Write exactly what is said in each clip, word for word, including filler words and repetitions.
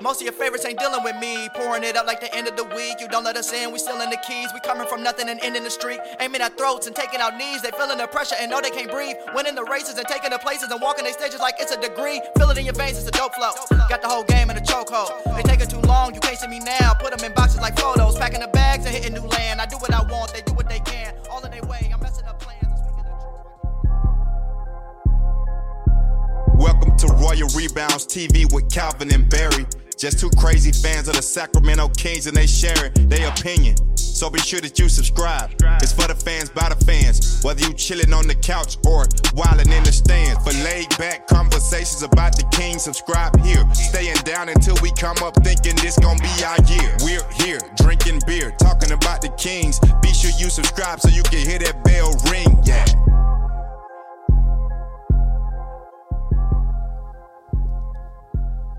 Most of your favorites ain't dealing with me. Pouring it up like the end of the week. You don't let us in, we stealing the keys. We coming from nothing and ending the street. Aiming at throats and taking out knees. They feeling the pressure and know they can't breathe. Winning the races and taking the places and walking their stages like it's a degree. Feel it in your veins, it's a dope flow. Got the whole game in a chokehold. They taking too long, you can't see me now. Put them in boxes like photos. Packing the bags and hitting new land. I do what I want, they do what they can. All in their way, I'm messing up plans. Welcome to Royal Rebounds T V with Calvin and Barry. Just two crazy fans of the Sacramento Kings, and they sharing their opinion. So be sure that you subscribe. It's for the fans by the fans. Whether you chilling on the couch or wilding in the stands. For laid back conversations about the Kings, subscribe here. Staying down until we come up thinking this gonna be our year. We're here drinking beer, talking about the Kings. Be sure you subscribe so you can hear that bell ring. Yeah.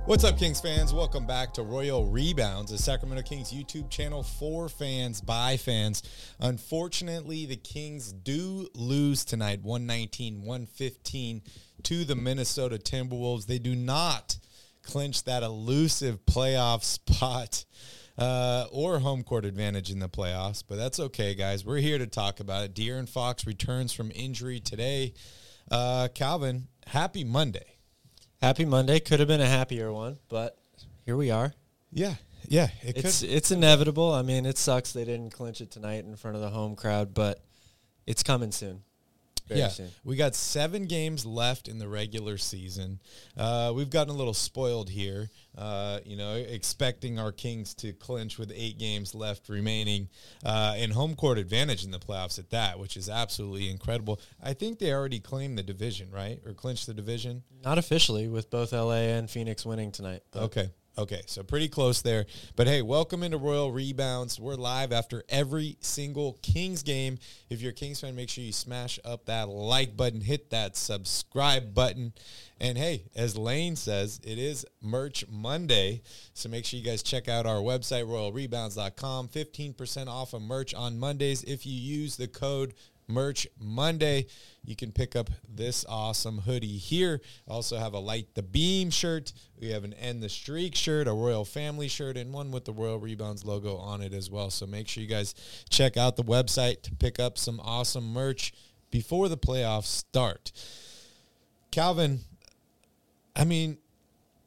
What's up, Kings fans? Welcome back to Royal Rebounds, the Sacramento Kings YouTube channel for fans by fans. Unfortunately, the Kings do lose tonight, one nineteen to one fifteen, to the Minnesota Timberwolves. They do not clinch that elusive playoff spot uh, or home court advantage in the playoffs, but that's okay, guys. We're here to talk about it. De'Aaron Fox returns from injury today. Uh, Calvin, happy Monday. Happy Monday. Could have been a happier one, but here we are. Yeah, yeah. It it's could. It's inevitable. I mean, it sucks they didn't clinch it tonight in front of the home crowd, but it's coming soon. Very yeah, soon. We got seven games left in the regular season. Uh, we've gotten a little spoiled here, uh, you know, expecting our Kings to clinch with eight games left remaining uh, and home court advantage in the playoffs at that, which is absolutely incredible. I think they already claimed the division, right, or clinched the division? Not officially, with both L A and Phoenix winning tonight. Okay. Okay, so pretty close there. But, hey, welcome into Royal Rebounds. We're live after every single Kings game. If you're a Kings fan, make sure you smash up that like button, hit that subscribe button. And, hey, as Lane says, it is Merch Monday, so make sure you guys check out our website, royal rebounds dot com, fifteen percent off of merch on Mondays. If you use the code Merch Monday, you can pick up this awesome hoodie here. Also have a Light the Beam shirt. We have an End the Streak shirt, a Royal Family shirt, and one with the Royal Rebounds logo on it as well. So make sure you guys check out the website to pick up some awesome merch before the playoffs start. Calvin, I mean,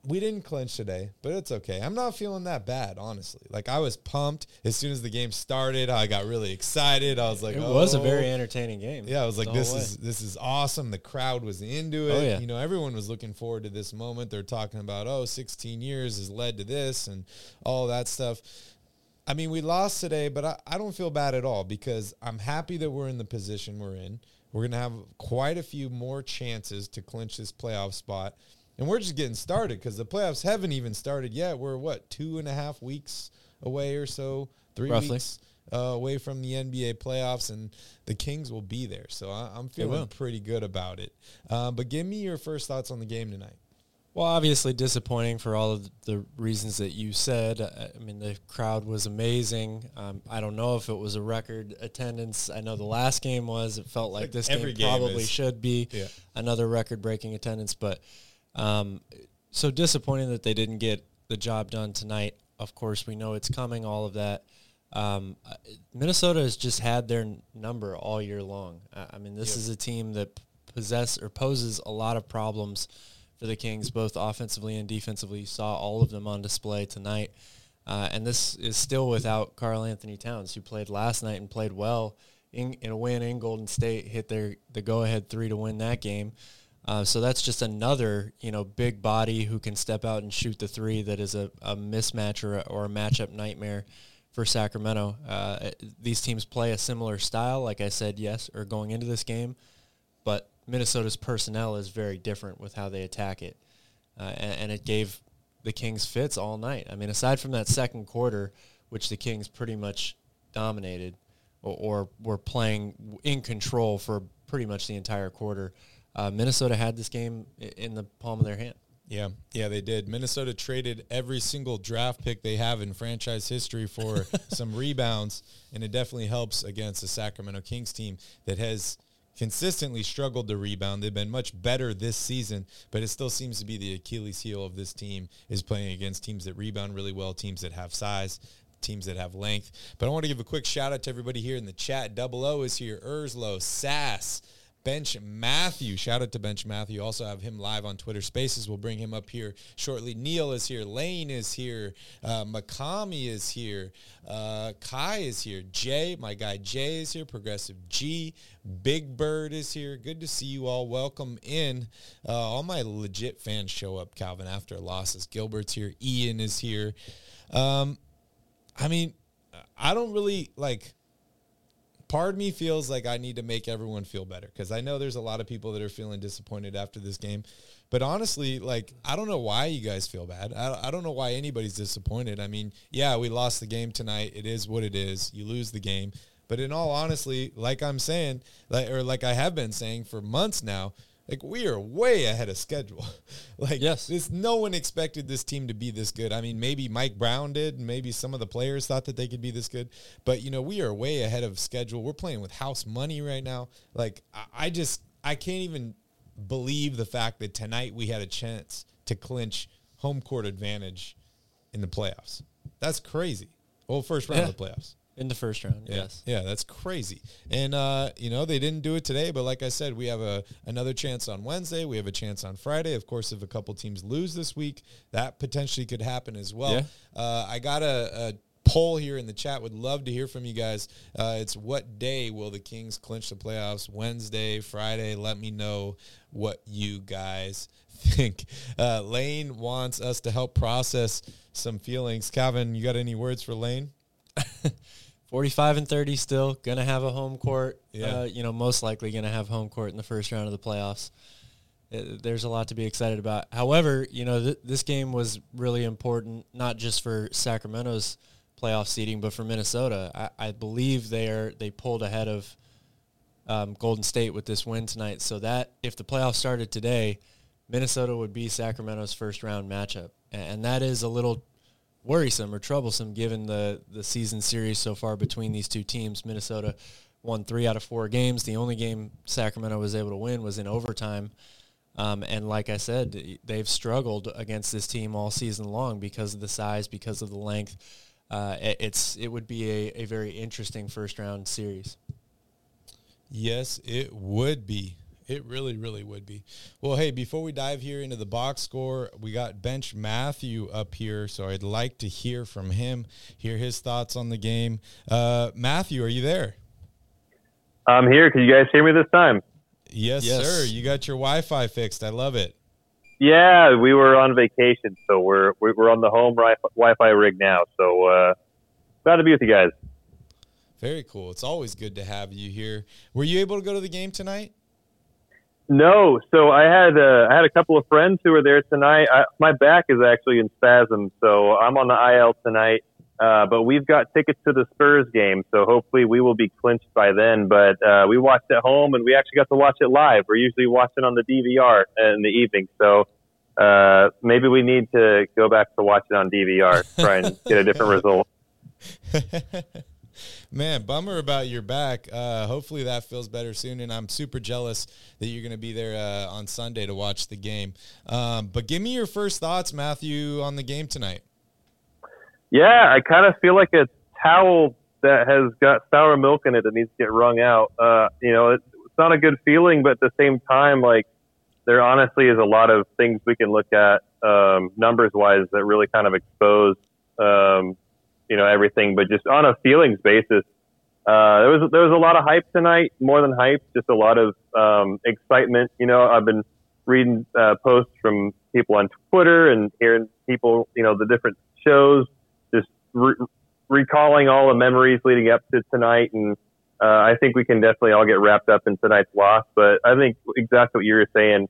we didn't clinch today, but it's okay. I'm not feeling that bad, honestly. Like, I was pumped. As soon as the game started, I got really excited. I was like, it oh. was a very entertaining game. Yeah, I was like, this is this is awesome. The crowd was into it. Oh, yeah. You know, everyone was looking forward to this moment. They're talking about, oh, sixteen years has led to this and all that stuff. I mean, we lost today, but I, I don't feel bad at all because I'm happy that we're in the position we're in. We're going to have quite a few more chances to clinch this playoff spot. And we're just getting started because the playoffs haven't even started yet. We're, what, two and a half weeks away or so, three Roughly. weeks uh, away from the N B A playoffs, and the Kings will be there. So I, I'm feeling pretty good about it. Uh, but give me your first thoughts on the game tonight. Well, obviously disappointing for all of the reasons that you said. I mean, the crowd was amazing. Um, I don't know if it was a record attendance. I know the last game was. It felt like, like this game, game probably is. should be yeah. another record-breaking attendance, but – Um, so disappointing that they didn't get the job done tonight. Of course, we know it's coming, all of that. Um, Minnesota has just had their n- number all year long. I, I mean, this yep. is a team that possess or poses a lot of problems for the Kings, both offensively and defensively. You saw all of them on display tonight. Uh, and this is still without Karl-Anthony Towns, who played last night and played well in, in a win in Golden State, hit their the go-ahead three to win that game. Uh, so that's just another, you know, big body who can step out and shoot the three that is a, a mismatch or a, or a matchup nightmare for Sacramento. Uh, these teams play a similar style, like I said, yes, or going into this game, but Minnesota's personnel is very different with how they attack it. Uh, and, and it gave the Kings fits all night. I mean, aside from that second quarter, which the Kings pretty much dominated or, or were playing in control for pretty much the entire quarter, Uh, Minnesota had this game in the palm of their hand. Yeah, yeah, they did. Minnesota traded every single draft pick they have in franchise history for some rebounds, and it definitely helps against the Sacramento Kings team that has consistently struggled to rebound. They've been much better this season, but it still seems to be the Achilles heel of this team is playing against teams that rebound really well, teams that have size, teams that have length. But I want to give a quick shout-out to everybody here in the chat. Double O is here, Erslow, Sass, Bench Matthew. Shout out to Bench Matthew. Also have him live on Twitter Spaces. We'll bring him up here shortly. Neil is here. Lane is here. Uh, Makami is here. Uh, Kai is here. Jay, my guy Jay is here. Progressive G. Big Bird is here. Good to see you all. Welcome in. Uh, all my legit fans show up, Calvin, after losses. Gilbert's here. Ian is here. Um, I mean, I don't really, like... Part of me feels like I need to make everyone feel better because I know there's a lot of people that are feeling disappointed after this game. But honestly, like, I don't know why you guys feel bad. I, I don't know why anybody's disappointed. I mean, yeah, we lost the game tonight. It is what it is. You lose the game. But in all honesty, like I'm saying, like, or like I have been saying for months now, like, we are way ahead of schedule. Like, yes. This, no one expected this team to be this good. I mean, maybe Mike Brown did, and maybe some of the players thought that they could be this good. But, you know, we are way ahead of schedule. We're playing with house money right now. Like, I, I just – I can't even believe the fact that tonight we had a chance to clinch home court advantage in the playoffs. That's crazy. Well, first round yeah. of the playoffs. In the first round, yeah. yes. Yeah, that's crazy. And, uh, you know, they didn't do it today, but like I said, we have a another chance on Wednesday. We have a chance on Friday. Of course, if a couple teams lose this week, that potentially could happen as well. Yeah. Uh, I got a, a poll here in the chat. Would love to hear from you guys. Uh, it's what day will the Kings clinch the playoffs? Wednesday, Friday? Let me know what you guys think. Uh, Lane wants us to help process some feelings. Calvin, you got any words for Lane? forty-five and thirty still, going to have a home court, yeah. uh, you know, most likely going to have home court in the first round of the playoffs. Uh, there's a lot to be excited about. However, you know, th- this game was really important, not just for Sacramento's playoff seeding, but for Minnesota. I, I believe they are they pulled ahead of um, Golden State with this win tonight, so that if the playoffs started today, Minnesota would be Sacramento's first round matchup. And, and that is a little worrisome or troublesome given the, the season series so far between these two teams. Minnesota won three out of four games. The only game Sacramento was able to win was in overtime. Um, and like I said, they've struggled against this team all season long because of the size, because of the length. Uh, it's It would be a, a very interesting first-round series. Yes, it would be. It really, really would be. Well, hey, before we dive here into the box score, we got Bench Matthew up here, so I'd like to hear from him, hear his thoughts on the game. Uh, Matthew, are you there? I'm here. Can you guys hear me this time? Yes, yes, sir. You got your Wi-Fi fixed. I love it. Yeah, we were on vacation, so we're we're on the home Wi-Fi rig now. So uh, glad to be with you guys. Very cool. It's always good to have you here. Were you able to go to the game tonight? No, so I had uh, I had a couple of friends who were there tonight. I, my back is actually in spasms, so I'm on the I L tonight. Uh, but we've got tickets to the Spurs game, so hopefully we will be clinched by then. But uh, we watched at home, and we actually got to watch it live. We're usually watching on the D V R in the evening, so uh, maybe we need to go back to watch it on D V R, try and get a different result. Man, bummer about your back. Uh, hopefully that feels better soon, and I'm super jealous that you're going to be there uh, on Sunday to watch the game. Um, but give me your first thoughts, Matthew, on the game tonight. Yeah, I kind of feel like a towel that has got sour milk in it that needs to get wrung out. Uh, you know, it's not a good feeling, but at the same time, like, there honestly is a lot of things we can look at um, numbers-wise that really kind of expose um you know, everything, but just on a feelings basis, uh, there was, there was a lot of hype tonight, more than hype, just a lot of, um, excitement. You know, I've been reading uh, posts from people on Twitter and hearing people, you know, the different shows, just re- recalling all the memories leading up to tonight. And uh, I think we can definitely all get wrapped up in tonight's loss. But I think exactly what you were saying,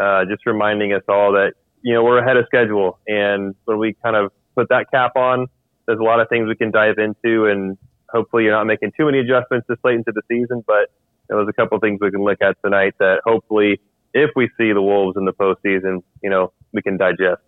uh, just reminding us all that, you know, we're ahead of schedule. And when we kind of put that cap on, there's a lot of things we can dive into. And hopefully you're not making too many adjustments this late into the season. But there was a couple of things we can look at tonight that hopefully, if we see the Wolves in the postseason, you know, we can digest.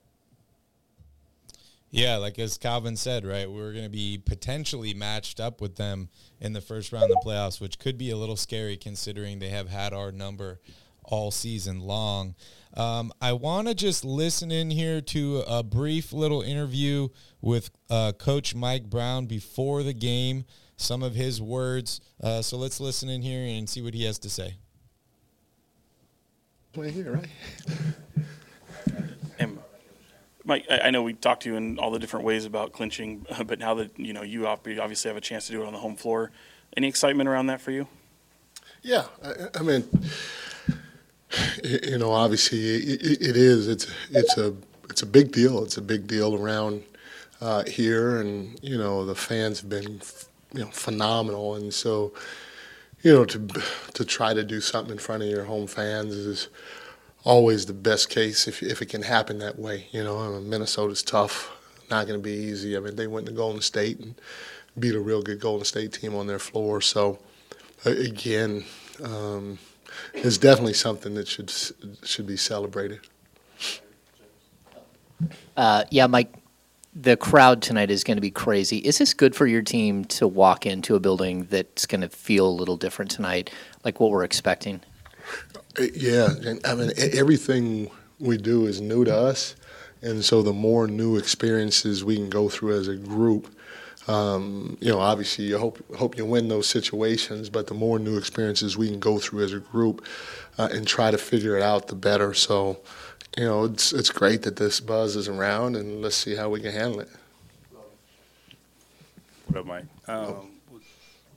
Yeah, like as Calvin said, right, we're going to be potentially matched up with them in the first round of the playoffs, which could be a little scary considering they have had our number all season long. Um, I want to just listen in here to a brief little interview with uh, Coach Mike Brown before the game, some of his words. Uh, so let's listen in here and see what he has to say. Play here, right? And Mike, I know we talked to you in all the different ways about clinching, but now that you know you obviously have a chance to do it on the home floor, any excitement around that for you? Yeah, I, I mean, you know, obviously it, it is. It's it's a it's a big deal. It's a big deal around uh, here, and you know the fans have been you know phenomenal, and so. You know, to to try to do something in front of your home fans is always the best case if if it can happen that way. You know, I mean, Minnesota's tough, not going to be easy. I mean, they went to Golden State and beat a real good Golden State team on their floor. So, again, um, it's definitely something that should should be celebrated. Uh, yeah, Mike, the crowd tonight is going to be crazy. Is this good for your team to walk into a building that's going to feel a little different tonight, like what we're expecting? Yeah. I mean, everything we do is new to us, and so the more new experiences we can go through as a group, um, you know, obviously you hope hope you win those situations, but the more new experiences we can go through as a group uh, and try to figure it out, the better. So, you know, it's it's great that this buzz is around, and let's see how we can handle it. What up, Mike? Um,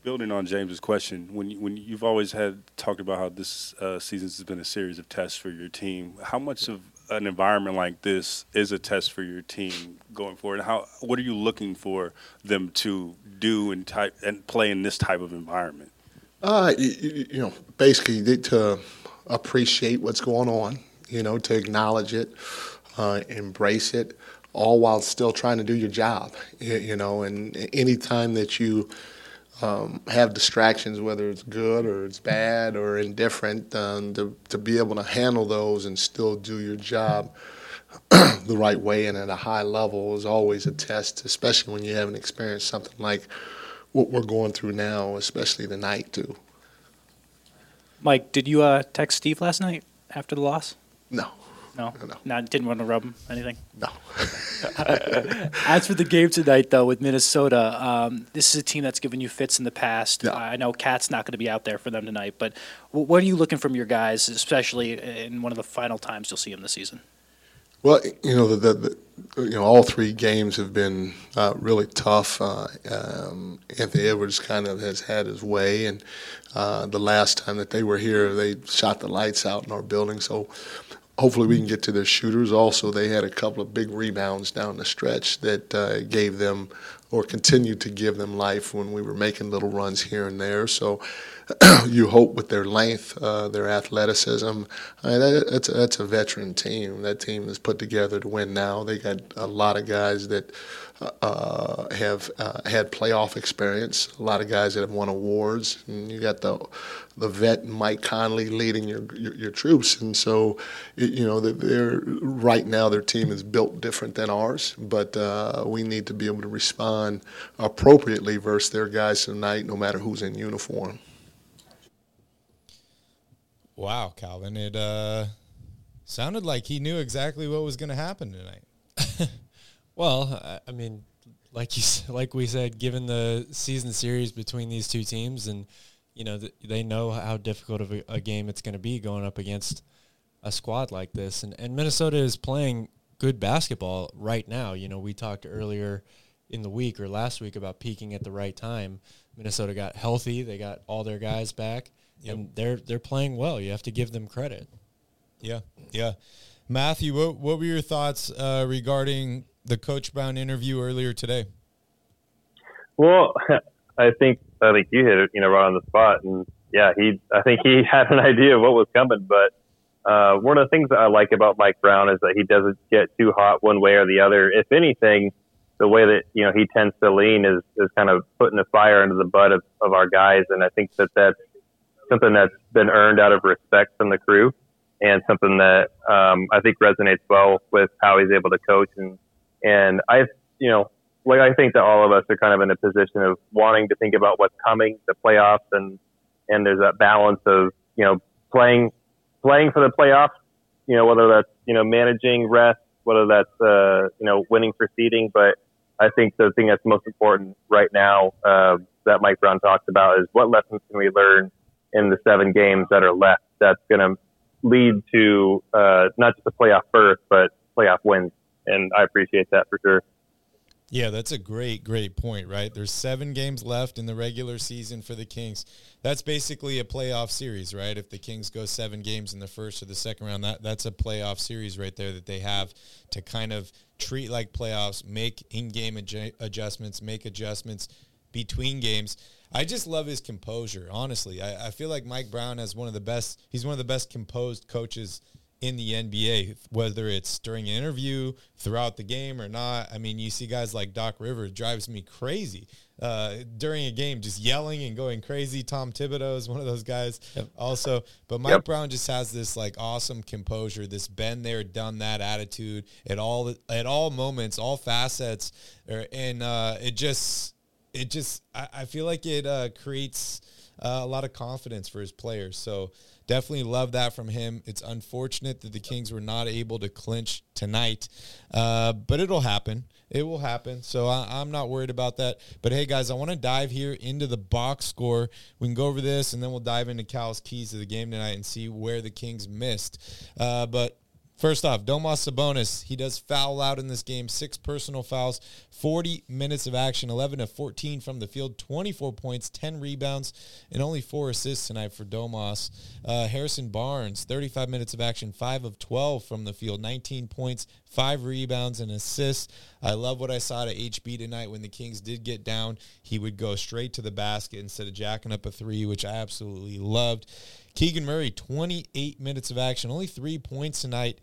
building on James's question, when you, when you've always had talked about how this uh, season has been a series of tests for your team, how much of an environment like this is a test for your team going forward? How what are you looking for them to do and type and play in this type of environment? Uh, you, you know, basically to appreciate what's going on. You know, to acknowledge it, uh, embrace it, all while still trying to do your job, you know. And any time that you um, have distractions, whether it's good or it's bad or indifferent, um, to, to be able to handle those and still do your job the right way and at a high level is always a test, especially when you haven't experienced something like what we're going through now, especially tonight, too. Mike, did you uh, text Steve last night after the loss? No. No? No. No, didn't want to rub him, anything? No. As for the game tonight, though, with Minnesota, um, this is a team that's given you fits in the past. No. I know Cat's not going to be out there for them tonight, but what are you looking from your guys, especially in one of the final times you'll see them this season? Well, you know, the, the, the you know all three games have been uh, really tough. Uh, um, Anthony Edwards kind of has had his way, and uh, the last time that they were here, they shot the lights out in our building, so hopefully we can get to their shooters. Also, they had a couple of big rebounds down the stretch that uh, gave them or continued to give them life when we were making little runs here and there. So you hope with their length, uh, their athleticism, I mean, that, that's, that's a veteran team. That team is put together to win now. They got a lot of guys that uh, have uh, had playoff experience, a lot of guys that have won awards. And you got the the vet Mike Conley leading your, your, your troops. And so, you know, they're, right now their team is built different than ours, but uh, we need to be able to respond appropriately versus their guys tonight, no matter who's in uniform. Wow, Calvin, it uh, sounded like he knew exactly what was going to happen tonight. Well, I mean, like you, like we said, given the season series between these two teams and, you know, th- they know how difficult of a, a game it's going to be going up against a squad like this. And, and Minnesota is playing good basketball right now. You know, we talked earlier in the week or last week about peaking at the right time. Minnesota got healthy. They got all their guys back. Yep. And they're they're playing well. You have to give them credit. Yeah, yeah. Matthew, what what were your thoughts uh, regarding the Coach Brown interview earlier today? Well, I think I think you hit it, you know, right on the spot, and yeah, he I think he had an idea of what was coming. But uh, one of the things that I like about Mike Brown is that he doesn't get too hot one way or the other. If anything, the way that, you know, he tends to lean is, is kind of putting a fire under the butt of, of our guys. And I think that that's something that's been earned out of respect from the crew and something that um, I think resonates well with how he's able to coach. And, and I, you know, like I think that all of us are kind of in a position of wanting to think about what's coming, the playoffs. And, and there's that balance of, you know, playing, playing for the playoffs, you know, whether that's, you know, managing rest, whether that's, uh, you know, winning for seeding. But I think the thing that's most important right now uh, that Mike Brown talks about is what lessons can we learn in the seven games that are left that's going to lead to uh, not just a playoff berth, but playoff wins. And I appreciate that for sure. Yeah, that's a great, great point, right? There's seven games left in the regular season for the Kings. That's basically a playoff series, right? If the Kings go seven games in the first or the second round, that, that's a playoff series right there that they have to kind of treat like playoffs, make in-game adju- adjustments, make adjustments between games. I just love his composure, honestly. I, I feel like Mike Brown has one of the best – he's one of the best composed coaches in the N B A, whether it's during an interview, throughout the game or not. I mean, you see guys like Doc Rivers, drives me crazy uh, during a game, just yelling and going crazy. Tom Thibodeau is one of those guys yep. also. But Mike yep. Brown just has this like awesome composure, this been there, done that attitude at all at all moments, all facets, or, and uh, it just it just I, I feel like it uh, creates uh, a lot of confidence for his players. So. Definitely love that from him. It's unfortunate that the Kings were not able to clinch tonight, uh, but it'll happen. It will happen, so I, I'm not worried about that. But, hey, guys, I want to dive here into the box score. We can go over this, and then we'll dive into Cal's keys to the game tonight and see where the Kings missed. Uh, but first off, Domas Sabonis, he does foul out in this game, six personal fouls, forty minutes of action, eleven of fourteen from the field, twenty-four points, ten rebounds, and only four assists tonight for Domas. Uh, Harrison Barnes, thirty-five minutes of action, five of twelve from the field, nineteen points, five rebounds, and assists. I love what I saw to H B tonight. When the Kings did get down, he would go straight to the basket instead of jacking up a three, which I absolutely loved. Keegan Murray, twenty-eight minutes of action, only three points tonight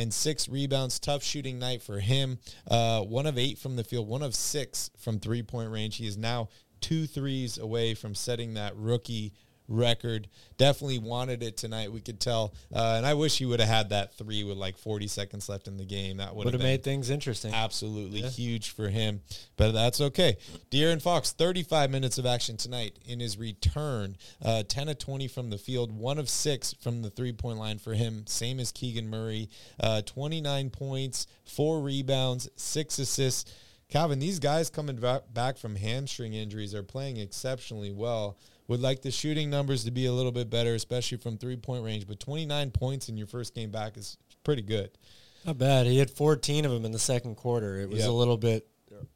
and six rebounds. Tough shooting night for him. Uh, one of eight from the field, one of six from three-point range. He is now two threes away from setting that rookie record. Definitely wanted it tonight, we could tell. Uh, and I wish he would have had that three with like forty seconds left in the game. That would have made things interesting. Absolutely yeah. huge for him. But that's okay. De'Aaron Fox, thirty-five minutes of action tonight in his return. Uh, ten of twenty from the field, one of six from the three-point line for him. Same as Keegan Murray. Uh, twenty-nine points, four rebounds, six assists. Calvin, these guys coming back from hamstring injuries are playing exceptionally well. Would like the shooting numbers to be a little bit better, especially from three-point range. But twenty-nine points in your first game back is pretty good. Not bad. He had fourteen of them in the second quarter. It was yep. a little bit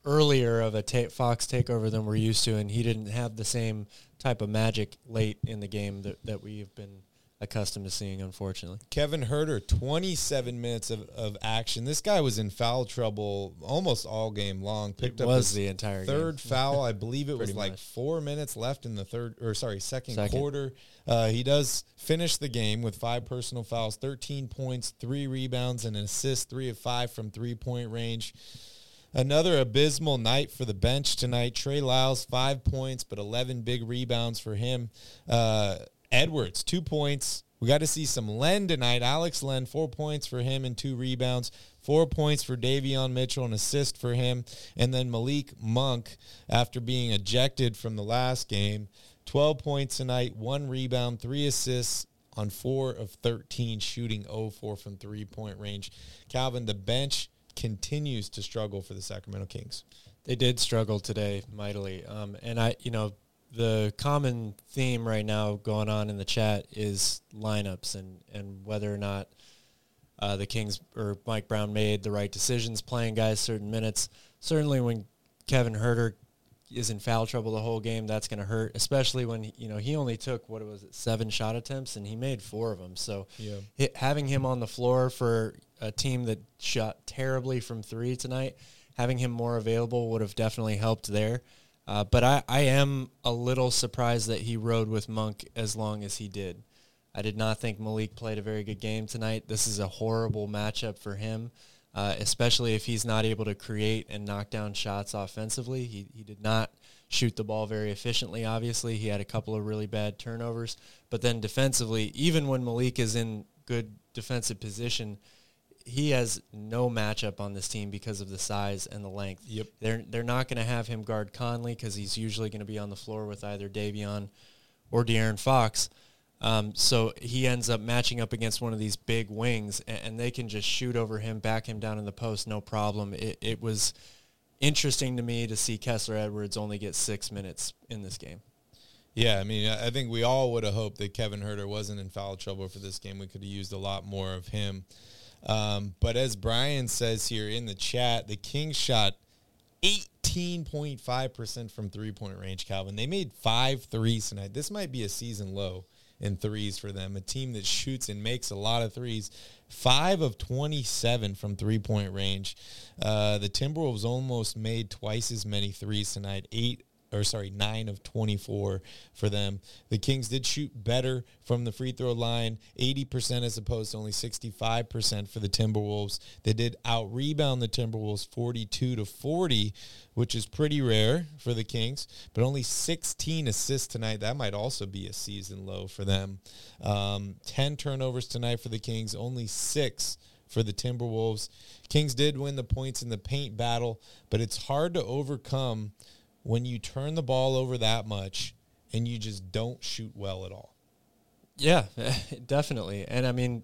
earlier of a ta- Fox takeover than we're used to, and he didn't have the same type of magic late in the game that, that we have been accustomed to seeing, unfortunately. Kevin Huerter, twenty-seven minutes of, of action. This guy was in foul trouble almost all game long. Picked it up was his the entire third game. Foul. I believe it was like much. four minutes left in the third, or sorry, second, second. quarter. Uh, he does finish the game with five personal fouls, thirteen points, three rebounds, and an assist, three of five from three-point range. Another abysmal night for the bench tonight. Trey Lyles, five points, but eleven big rebounds for him. Uh, Edwards, two points. We got to see some Len tonight. Alex Len, four points for him and two rebounds. Four points for Davion Mitchell, an assist for him. And then Malik Monk, after being ejected from the last game, twelve points tonight, one rebound, three assists on four of thirteen, shooting oh for four from three-point range. Calvin, the bench continues to struggle for the Sacramento Kings. They did struggle today mightily. Um, and, I, you know, the common theme right now going on in the chat is lineups and, and whether or not uh, the Kings or Mike Brown made the right decisions, playing guys certain minutes. Certainly when Kevin Huerter is in foul trouble the whole game, that's going to hurt, especially when, you know, he only took, what was it, seven shot attempts, and he made four of them. So yeah. it, having him on the floor for a team that shot terribly from three tonight, having him more available would have definitely helped there. Uh, but I, I am a little surprised that he rode with Monk as long as he did. I did not think Malik played a very good game tonight. This is a horrible matchup for him, uh, especially if he's not able to create and knock down shots offensively. He he did not shoot the ball very efficiently, obviously. He had a couple of really bad turnovers. But then defensively, even when Malik is in good defensive position, he has no matchup on this team because of the size and the length. Yep. They're, they're not going to have him guard Conley because he's usually going to be on the floor with either Davion or De'Aaron Fox. Um, so he ends up matching up against one of these big wings, and, and they can just shoot over him, back him down in the post, no problem. It, it was interesting to me to see Kessler Edwards only get six minutes in this game. Yeah, I mean, I think we all would have hoped that Kevin Huerter wasn't in foul trouble for this game. We could have used a lot more of him. Um, but as Brian says here in the chat, the Kings shot eighteen point five percent from three-point range, Calvin. They made five threes tonight. This might be a season low in threes for them, a team that shoots and makes a lot of threes, five of twenty-seven from three-point range. Uh, the Timberwolves almost made twice as many threes tonight, eight or sorry, nine of twenty-four for them. The Kings did shoot better from the free throw line, eighty percent as opposed to only sixty-five percent for the Timberwolves. They did out-rebound the Timberwolves forty-two to forty, which is pretty rare for the Kings, but only sixteen assists tonight. That might also be a season low for them. Um, ten turnovers tonight for the Kings, only six for the Timberwolves. Kings did win the points in the paint battle, but it's hard to overcome when you turn the ball over that much and you just don't shoot well at all. Yeah, definitely. And, I mean,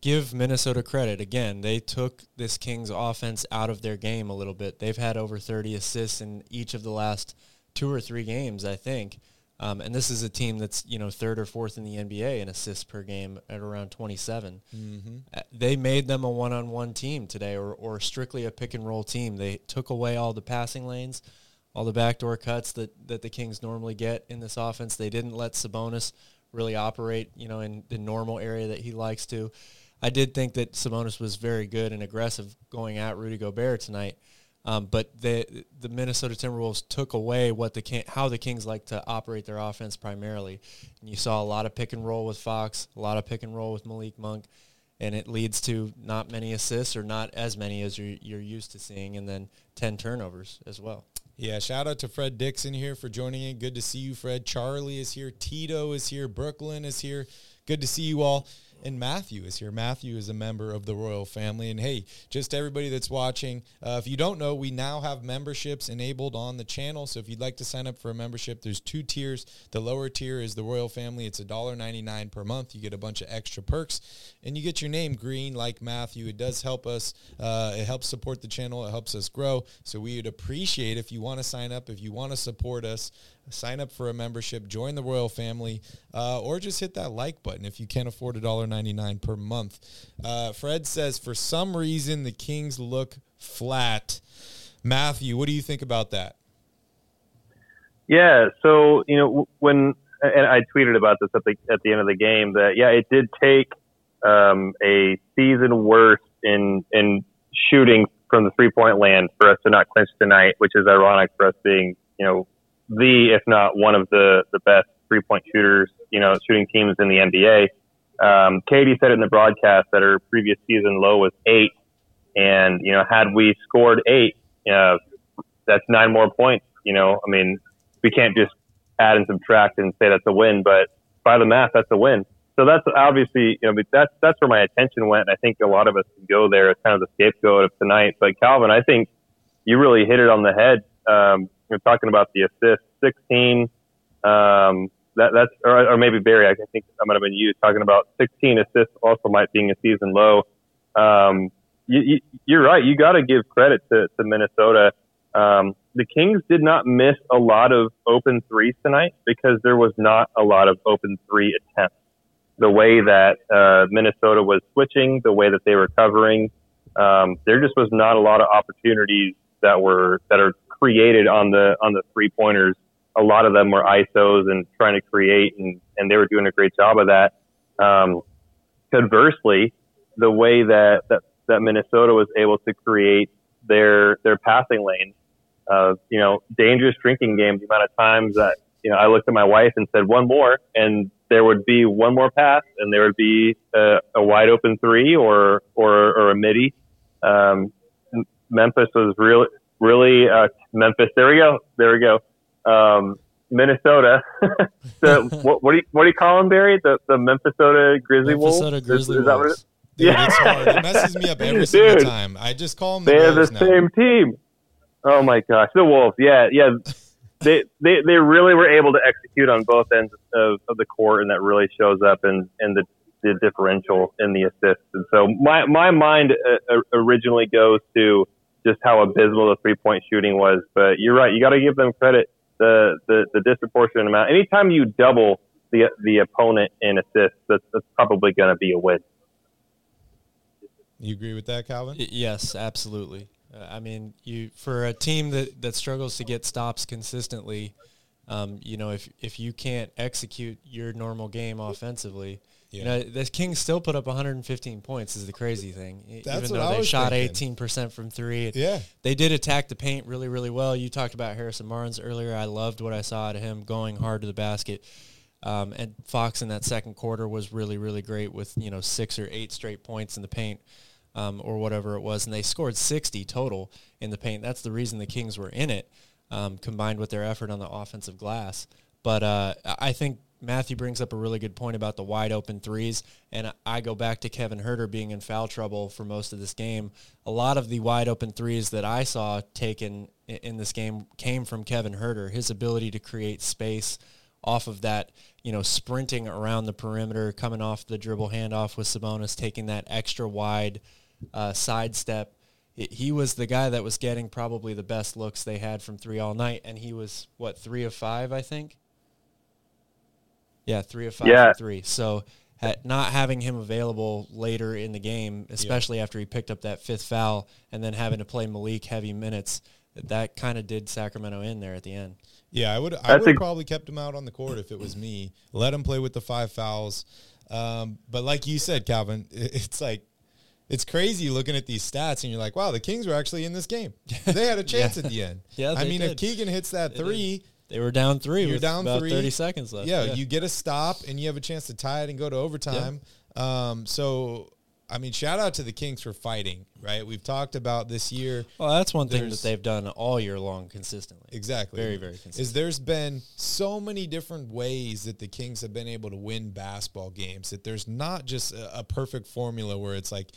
give Minnesota credit. Again, they took this Kings offense out of their game a little bit. They've had over thirty assists in each of the last two or three games, I think. Um, and this is a team that's, you know, third or fourth in the N B A in assists per game at around twenty-seven. Mm-hmm. They made them a one-on-one team today, or, or strictly a pick-and-roll team. They took away all the passing lanes, all the backdoor cuts that, that the Kings normally get in this offense. They didn't let Sabonis really operate, you know, in the normal area that he likes to. I did think that Sabonis was very good and aggressive going at Rudy Gobert tonight, um, but the the Minnesota Timberwolves took away what the how the Kings like to operate their offense primarily. And you saw a lot of pick and roll with Fox, a lot of pick and roll with Malik Monk, and it leads to not many assists, or not as many as you're, you're used to seeing, and then ten turnovers as well. Yeah, shout out to Fred Dixon here for joining in. Good to see you, Fred. Charlie is here. Tito is here. Brooklyn is here. Good to see you all. And Matthew is here. Matthew is a member of the Royal Family. And, hey, just everybody that's watching, uh, if you don't know, we now have memberships enabled on the channel. So if you'd like to sign up for a membership, there's two tiers. The lower tier is the Royal Family. It's one dollar and ninety-nine cents per month. You get a bunch of extra perks. And you get your name green like Matthew. It does help us. Uh, it helps support the channel. It helps us grow. So we would appreciate if you want to sign up, if you want to support us, sign up for a membership, join the Royal Family, uh, or just hit that like button if you can't afford one dollar and ninety-nine cents per month. Uh, Fred says, for some reason, the Kings look flat. Matthew, what do you think about that? Yeah, so, you know, when – and I tweeted about this at the at the end of the game that, yeah, it did take um, a season worse in in shooting from the three-point land for us to not clinch tonight, which is ironic for us being, you know, the, if not one of the, the best three-point shooters, you know, shooting teams in the N B A. Um, Katie said in the broadcast that her previous season low was eight. And, you know, had we scored eight, uh, that's nine more points. You know, I mean, we can't just add and subtract and say that's a win, but by the math, that's a win. So that's obviously, you know, that's, that's where my attention went. And I think a lot of us can go there as kind of the scapegoat of tonight. But Calvin, I think you really hit it on the head. Um, We're talking about the assist, sixteen. Um, that, that's or, or maybe Barry. I think I might have been you talking about sixteen assists. Also, might being a season low. Um, you, you, you're right. You got to give credit to, to Minnesota. Um, the Kings did not miss a lot of open threes tonight because there was not a lot of open three attempts. The way that uh, Minnesota was switching, the way that they were covering, um, there just was not a lot of opportunities that were that are created on the on the three pointers. A lot of them were I S Os and trying to create, and, and they were doing a great job of that. Um, conversely, the way that, that that Minnesota was able to create their their passing lanes, uh, you know, dangerous drinking games. The amount of times that you know I looked at my wife and said one more, and there would be one more pass, and there would be a, a wide open three or or, or a midi. Um, Memphis was really, really uh, Memphis. There we go. There we go. Um, Minnesota. the, what, what do you what do you call them, Barry? The the Memphisota Grizzly Wolves. Minnesota Grizzly Wolves. Dude, yeah. It's hard. It messes me up every Dude, single time. I just call them the They're the now. Same team. Oh my gosh, the Wolves. Yeah, yeah. They, they they really were able to execute on both ends of, of the court, and that really shows up in, in the, the differential in the assists. And so my, my mind uh, originally goes to just how abysmal the three-point shooting was. But you're right. You got to give them credit, the, the, the disproportionate amount. Anytime you double the the opponent in assists, that's, that's probably going to be a win. You agree with that, Calvin? Yes, absolutely. I mean, you for a team that, that struggles to get stops consistently, um, you know, if if you can't execute your normal game offensively, yeah. you know, the Kings still put up one hundred fifteen points is the crazy thing. That's Even though they shot thinking. eighteen percent from three. Yeah. They did attack the paint really, really well. You talked about Harrison Barnes earlier. I loved what I saw out of him going hard to the basket. Um, and Fox in that second quarter was really, really great with, you know, six or eight straight points in the paint. Um, or whatever it was, and they scored sixty total in the paint. That's the reason the Kings were in it, um, combined with their effort on the offensive glass. But uh, I think Matthew brings up a really good point about the wide-open threes, and I go back to Kevin Huerter being in foul trouble for most of this game. A lot of the wide-open threes that I saw taken in this game came from Kevin Huerter, his ability to create space off of that, you know, sprinting around the perimeter, coming off the dribble handoff with Sabonis, taking that extra wide Uh, sidestep. He was the guy that was getting probably the best looks they had from three all night, and he was what three of five, I think. Yeah, three of five, yeah. From three. So not having him available later in the game, especially yeah. after he picked up that fifth foul, and then having to play Malik heavy minutes, that kind of did Sacramento in there at the end. Yeah, I would. I would have probably kept him out on the court if it was me. Let him play with the five fouls. Um, but like you said, Calvin, it's like. It's crazy looking at these stats, and you're like, wow, the Kings were actually in this game. They had a chance yeah. at the end. Yeah, I mean, did. If Keegan hits that three. They were down three. You're down about three. thirty seconds left. Yeah, yeah, you get a stop, and you have a chance to tie it and go to overtime. Yeah. Um, so, I mean, shout out to the Kings for fighting, right? We've talked about this year. Well, that's one thing that they've done all year long consistently. Exactly. Very, very consistent. Is there's been so many different ways that the Kings have been able to win basketball games that there's not just a, a perfect formula where it's like,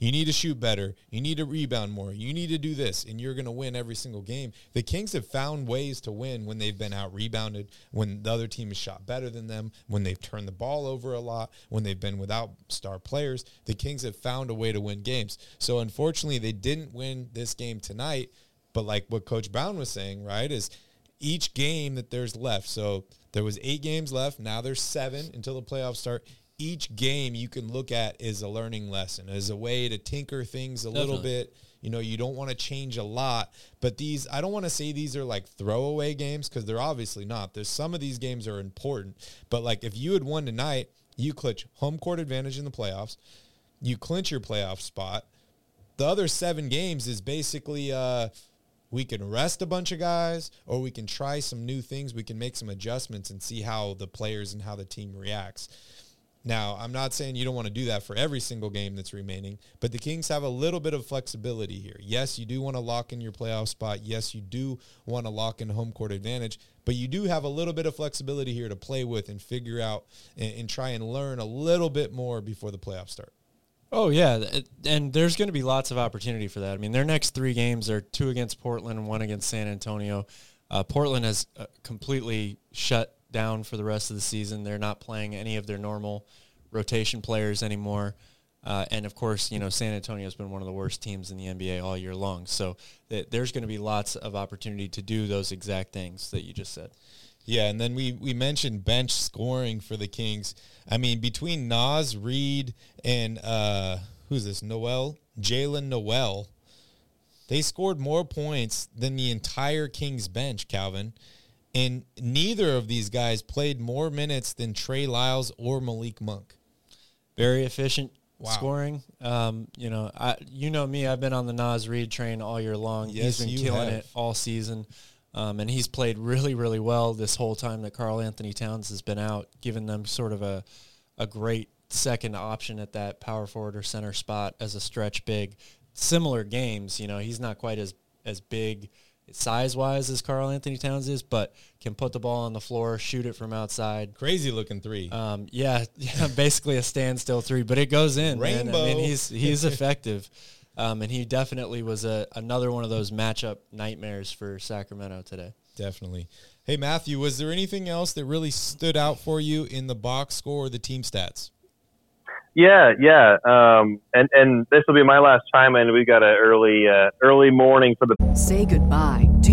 you need to shoot better, you need to rebound more, you need to do this, and you're going to win every single game. The Kings have found ways to win when they've been out-rebounded, when the other team has shot better than them, when they've turned the ball over a lot, when they've been without star players. The Kings have found a way to win games. So unfortunately they didn't win this game tonight, but like what Coach Brown was saying, right, is each game that there's left, so there was eight games left, now there's seven until the playoffs start. Each game you can look at is a learning lesson, as a way to tinker things a Definitely. Little bit. You know, you don't want to change a lot, but these, I don't want to say these are like throwaway games, because they're obviously not. There's some of these games are important, but like if you had won tonight, you clutch home court advantage in the playoffs. You clinch your playoff spot. The other seven games is basically uh, we can rest a bunch of guys, or we can try some new things. We can make some adjustments and see how the players and how the team reacts. Now, I'm not saying you don't want to do that for every single game that's remaining, but the Kings have a little bit of flexibility here. Yes, you do want to lock in your playoff spot. Yes, you do want to lock in home court advantage, but you do have a little bit of flexibility here to play with and figure out and, and try and learn a little bit more before the playoffs start. Oh, yeah, and there's going to be lots of opportunity for that. I mean, their next three games are two against Portland and one against San Antonio. Uh, Portland has uh, completely shut down for the rest of the season. They're not playing any of their normal rotation players anymore. Uh, and, of course, you know, San Antonio's been one of the worst teams in the N B A all year long. So th- there's going to be lots of opportunity to do those exact things that you just said. Yeah, and then we, we mentioned bench scoring for the Kings. I mean, between Naz Reid and, uh, who's this, Noel? Jalen Noel. They scored more points than the entire Kings bench, Calvin. And neither of these guys played more minutes than Trey Lyles or Malik Monk. Very efficient wow. scoring. Um, you know, I, you know me. I've been on the Naz Reid train all year long. Yes, he's been killing have. it all season. Um, and he's played really, really well this whole time that Karl-Anthony Towns has been out, giving them sort of a, a great second option at that power forward or center spot as a stretch big. Similar games, you know, he's not quite as, as big size-wise as Karl-Anthony Towns is, but can put the ball on the floor, shoot it from outside. Crazy-looking three. Um, yeah, yeah, basically a standstill three, but it goes in. Rainbow. Man. I mean, he's, he's effective. Um, and he definitely was a, another one of those matchup nightmares for Sacramento today. Definitely. Hey, Matthew, was there anything else that really stood out for you in the box score or the team stats? Yeah, yeah, um, and and this will be my last time, and we got an early uh, early morning for the. Say goodbye to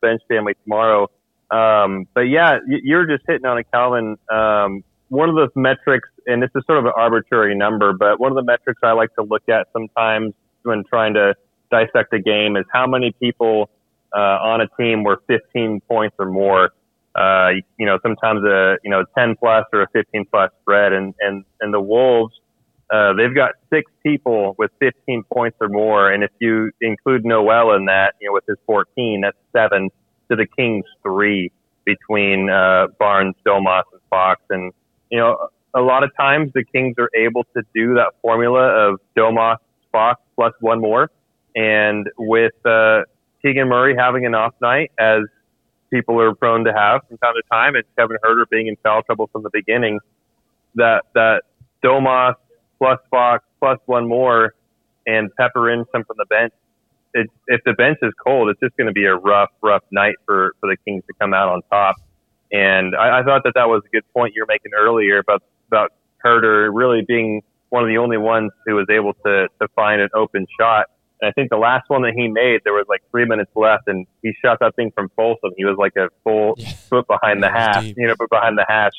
Bench family tomorrow. Um, but yeah, you're just hitting on it, Calvin. Um, one of those metrics, and this is sort of an arbitrary number, but one of the metrics I like to look at sometimes when trying to dissect a game is how many people uh, on a team were fifteen points or more. Uh, you know, sometimes a you know ten plus or a fifteen plus spread, and and and the Wolves. Uh, they've got six people with fifteen points or more. And if you include Noel in that, you know, with his fourteen, that's seven to the Kings three between, uh, Barnes, Domas, and Fox. And, you know, a lot of times the Kings are able to do that formula of Domas, Fox plus one more. And with, uh, Keegan Murray having an off night, as people are prone to have from time to time, and Kevin Huerter being in foul trouble from the beginning, that, that Domas, plus Fox, plus one more, and pepper in some from the bench. It, if the bench is cold, it's just going to be a rough, rough night for, for the Kings to come out on top. And I, I thought that that was a good point you were making earlier about, about Huerter really being one of the only ones who was able to, to find an open shot. And I think the last one that he made, there was like three minutes left, and he shot that thing from Folsom. He was like a full yeah. foot behind the hash, deep. you know, but behind the hash.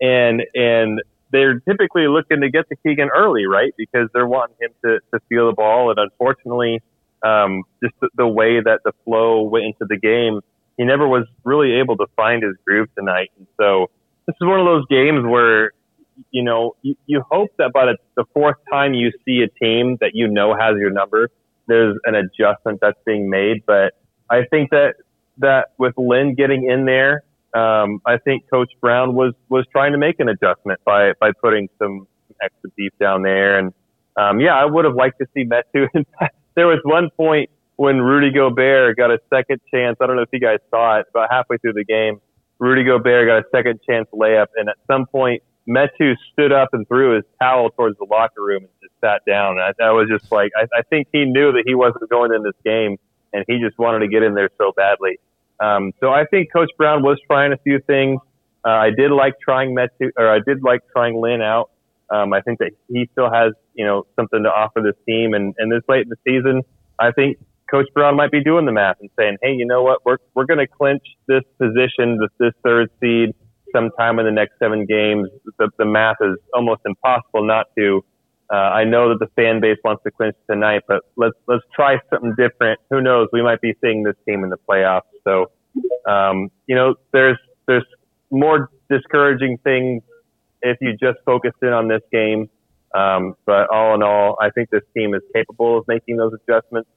And, and, they're typically looking to get to Keegan early, right? Because they're wanting him to, to feel the ball. And unfortunately, um, just the, the way that the flow went into the game, he never was really able to find his groove tonight. And so this is one of those games where, you know, you, you hope that by the, the fourth time you see a team that you know has your number, there's an adjustment that's being made. But I think that, that with Lynn getting in there, Um, I think Coach Brown was, was trying to make an adjustment by, by putting some extra beef down there. And, um, yeah, I would have liked to see Metu. There was one point when Rudy Gobert got a second chance. I don't know if you guys saw it. About halfway through the game, Rudy Gobert got a second chance layup. And at some point, Metu stood up and threw his towel towards the locker room and just sat down. And I, I was just like, I, I think he knew that he wasn't going in this game, and he just wanted to get in there so badly. Um, so I think Coach Brown was trying a few things. Uh, I did like trying Metu, or I did like trying Lynn out. Um, I think that he still has, you know, something to offer this team. And, and this late in the season, I think Coach Brown might be doing the math and saying, hey, you know what? We're, we're going to clinch this position, this, this third seed sometime in the next seven games. The, the math is almost impossible not to. Uh, I know that the fan base wants to clinch tonight, but let's, let's try something different. Who knows? We might be seeing this team in the playoffs. So, um, you know, there's, there's more discouraging things if you just focus in on this game. Um, but all in all, I think this team is capable of making those adjustments.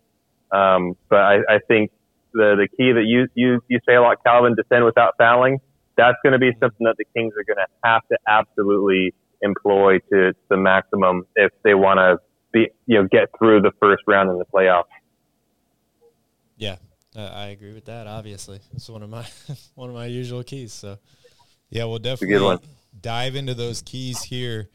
Um, but I, I think the, the key that you, you, you say a lot, Calvin, defend without fouling. That's going to be something that the Kings are going to have to absolutely employ to the maximum if they want to be, you know, get through the first round in the playoffs. Yeah, uh, I agree with that. Obviously, it's one of my one of my usual keys. So, yeah, we'll definitely dive into those keys here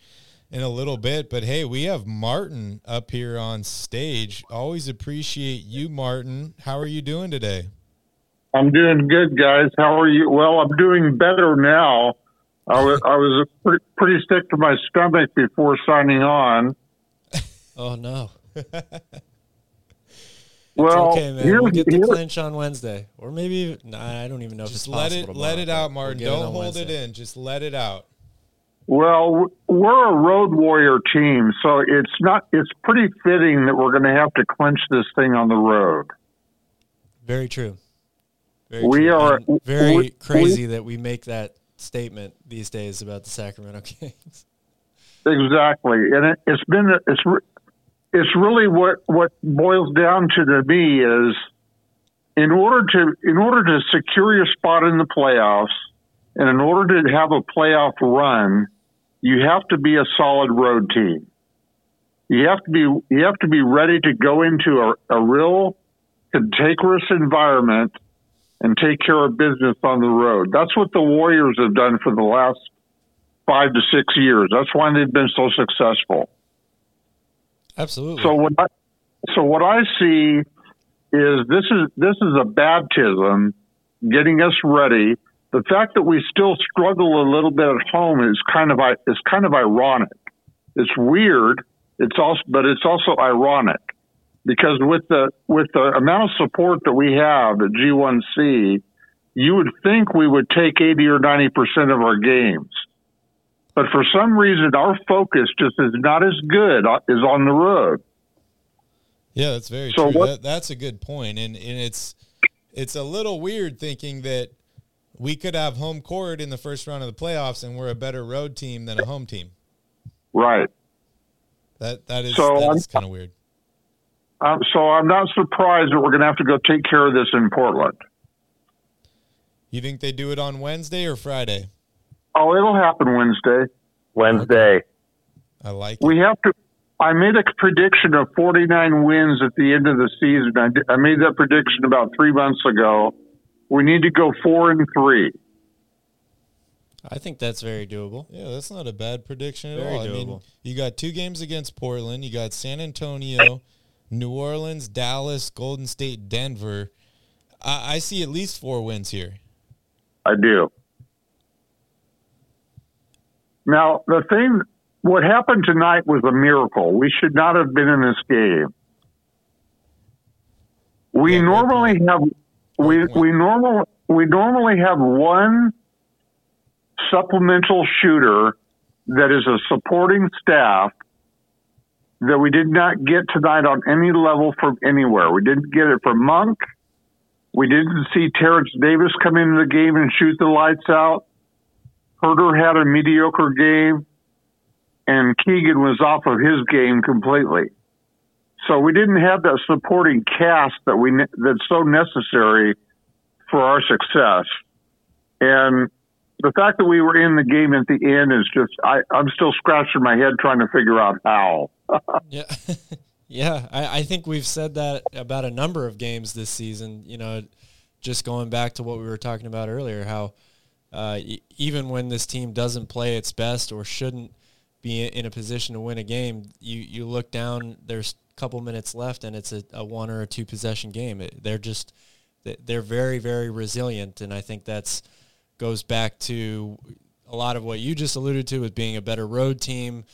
in a little bit. But hey, we have Martin up here on stage. Always appreciate you, Martin. How are you doing today? I'm doing good, guys. How are you? Well, I'm doing better now. I was I was pretty, pretty sick to my stomach before signing on. Oh no! Well, it's okay, man. We'll get the clinch on Wednesday, or maybe nah, I don't even know if it's possible. Just let it let it out, Martin. Don't hold it in. Just let it out. Well, we're a road warrior team, so it's not. It's pretty fitting that we're going to have to clinch this thing on the road. Very true. Very we true. are and very we, crazy we, that we make that statement these days about the Sacramento Kings. Exactly, and it, it's been it's it's really what, what boils down to to me is in order to in order to secure your spot in the playoffs. And in order to have a playoff run, you have to be a solid road team. You have to be you have to be ready to go into a, a real cantankerous environment and take care of business on the road. That's what the Warriors have done for the last five to six years. That's why they've been so successful. Absolutely. So what I, so what I see is this is this is a baptism getting us ready. The fact that we still struggle a little bit at home is kind of is kind of ironic. It's weird. It's also, but it's also ironic because with the with the amount of support that we have at G one C, you would think we would take eighty or ninety percent of our games, but for some reason our focus just is not as good is on the road. Yeah, that's very so true. What, that, that's a good point, and and it's it's a little weird thinking that. We could have home court in the first round of the playoffs, and we're a better road team than a home team. Right. That that is, so that is kind of weird. Um, so I'm not surprised that we're going to have to go take care of this in Portland. You think they do it on Wednesday or Friday? Oh, it'll happen Wednesday. Wednesday. Okay. I like it. We have to. I made a prediction of forty-nine wins at the end of the season. I, did, I made that prediction about three months ago. We need to go four and three. I think that's very doable. Yeah, that's not a bad prediction at very all. Doable. I mean, you got two games against Portland. You got San Antonio, New Orleans, Dallas, Golden State, Denver. I, I see at least four wins here. I do. Now, the thing, what happened tonight was a miracle. We should not have been in this game. We yeah, normally have... We we normally we normally have one supplemental shooter that is a supporting staff that we did not get tonight on any level from anywhere. We didn't get it from Monk. We didn't see Terrence Davis come into the game and shoot the lights out. Huerter had a mediocre game, and Keegan was off of his game completely. So we didn't have that supporting cast that we that's so necessary for our success. And the fact that we were in the game at the end is just, I, I'm still scratching my head trying to figure out how. yeah, yeah. I, I think we've said that about a number of games this season, you know, just going back to what we were talking about earlier, how uh, even when this team doesn't play its best or shouldn't be in a position to win a game, you, you look down, there's couple minutes left, and it's a, a one or a two possession game. It, they're just, they're very, very resilient, and I think that's goes back to a lot of what you just alluded to with being a better road team.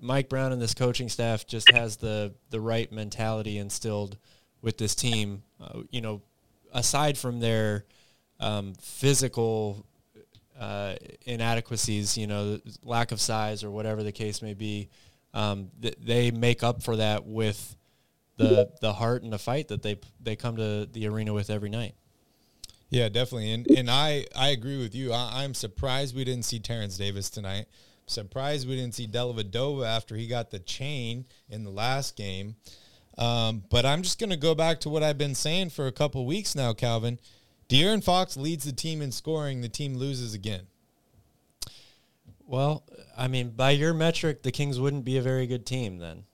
Mike Brown and this coaching staff just has the the right mentality instilled with this team. Uh, you know, aside from their um, physical uh, inadequacies, you know, lack of size or whatever the case may be. Um, th- they make up for that with the the heart and the fight that they they come to the arena with every night. Yeah, definitely, and and I, I agree with you. I, I'm surprised we didn't see Terrence Davis tonight. I'm surprised we didn't see Dellavedova after he got the chain in the last game. Um, but I'm just going to go back to what I've been saying for a couple weeks now, Calvin. De'Aaron Fox leads the team in scoring. The team loses again. Well, I mean, by your metric, the Kings wouldn't be a very good team then.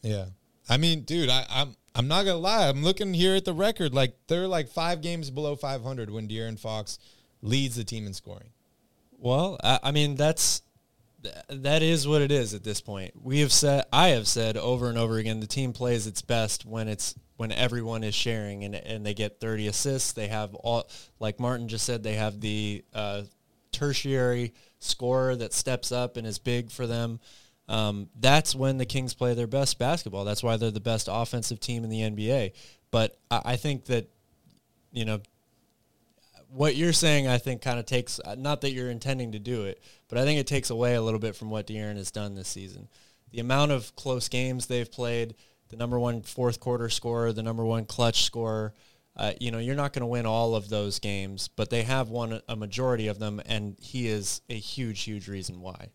Yeah. I mean, dude, I, I'm I'm not going to lie. I'm looking here at the record. Like, they're like five games below five hundred when De'Aaron Fox leads the team in scoring. Well, I, I mean, that's that is what it is at this point. We have said, I have said over and over again, the team plays its best when it's when everyone is sharing and and they get thirty assists. They have all, like Martin just said, they have the uh, tertiary scorer that steps up and is big for them. Um, that's when the Kings play their best basketball. That's why they're the best offensive team in the N B A. But I, I think that, you know, what you're saying, I think, kind of takes, not that you're intending to do it, but I think it takes away a little bit from what De'Aaron has done this season. The amount of close games they've played, the number one fourth quarter scorer, the number one clutch scorer, uh, you know, you're not going to win all of those games, but they have won a majority of them, and he is a huge, huge reason why.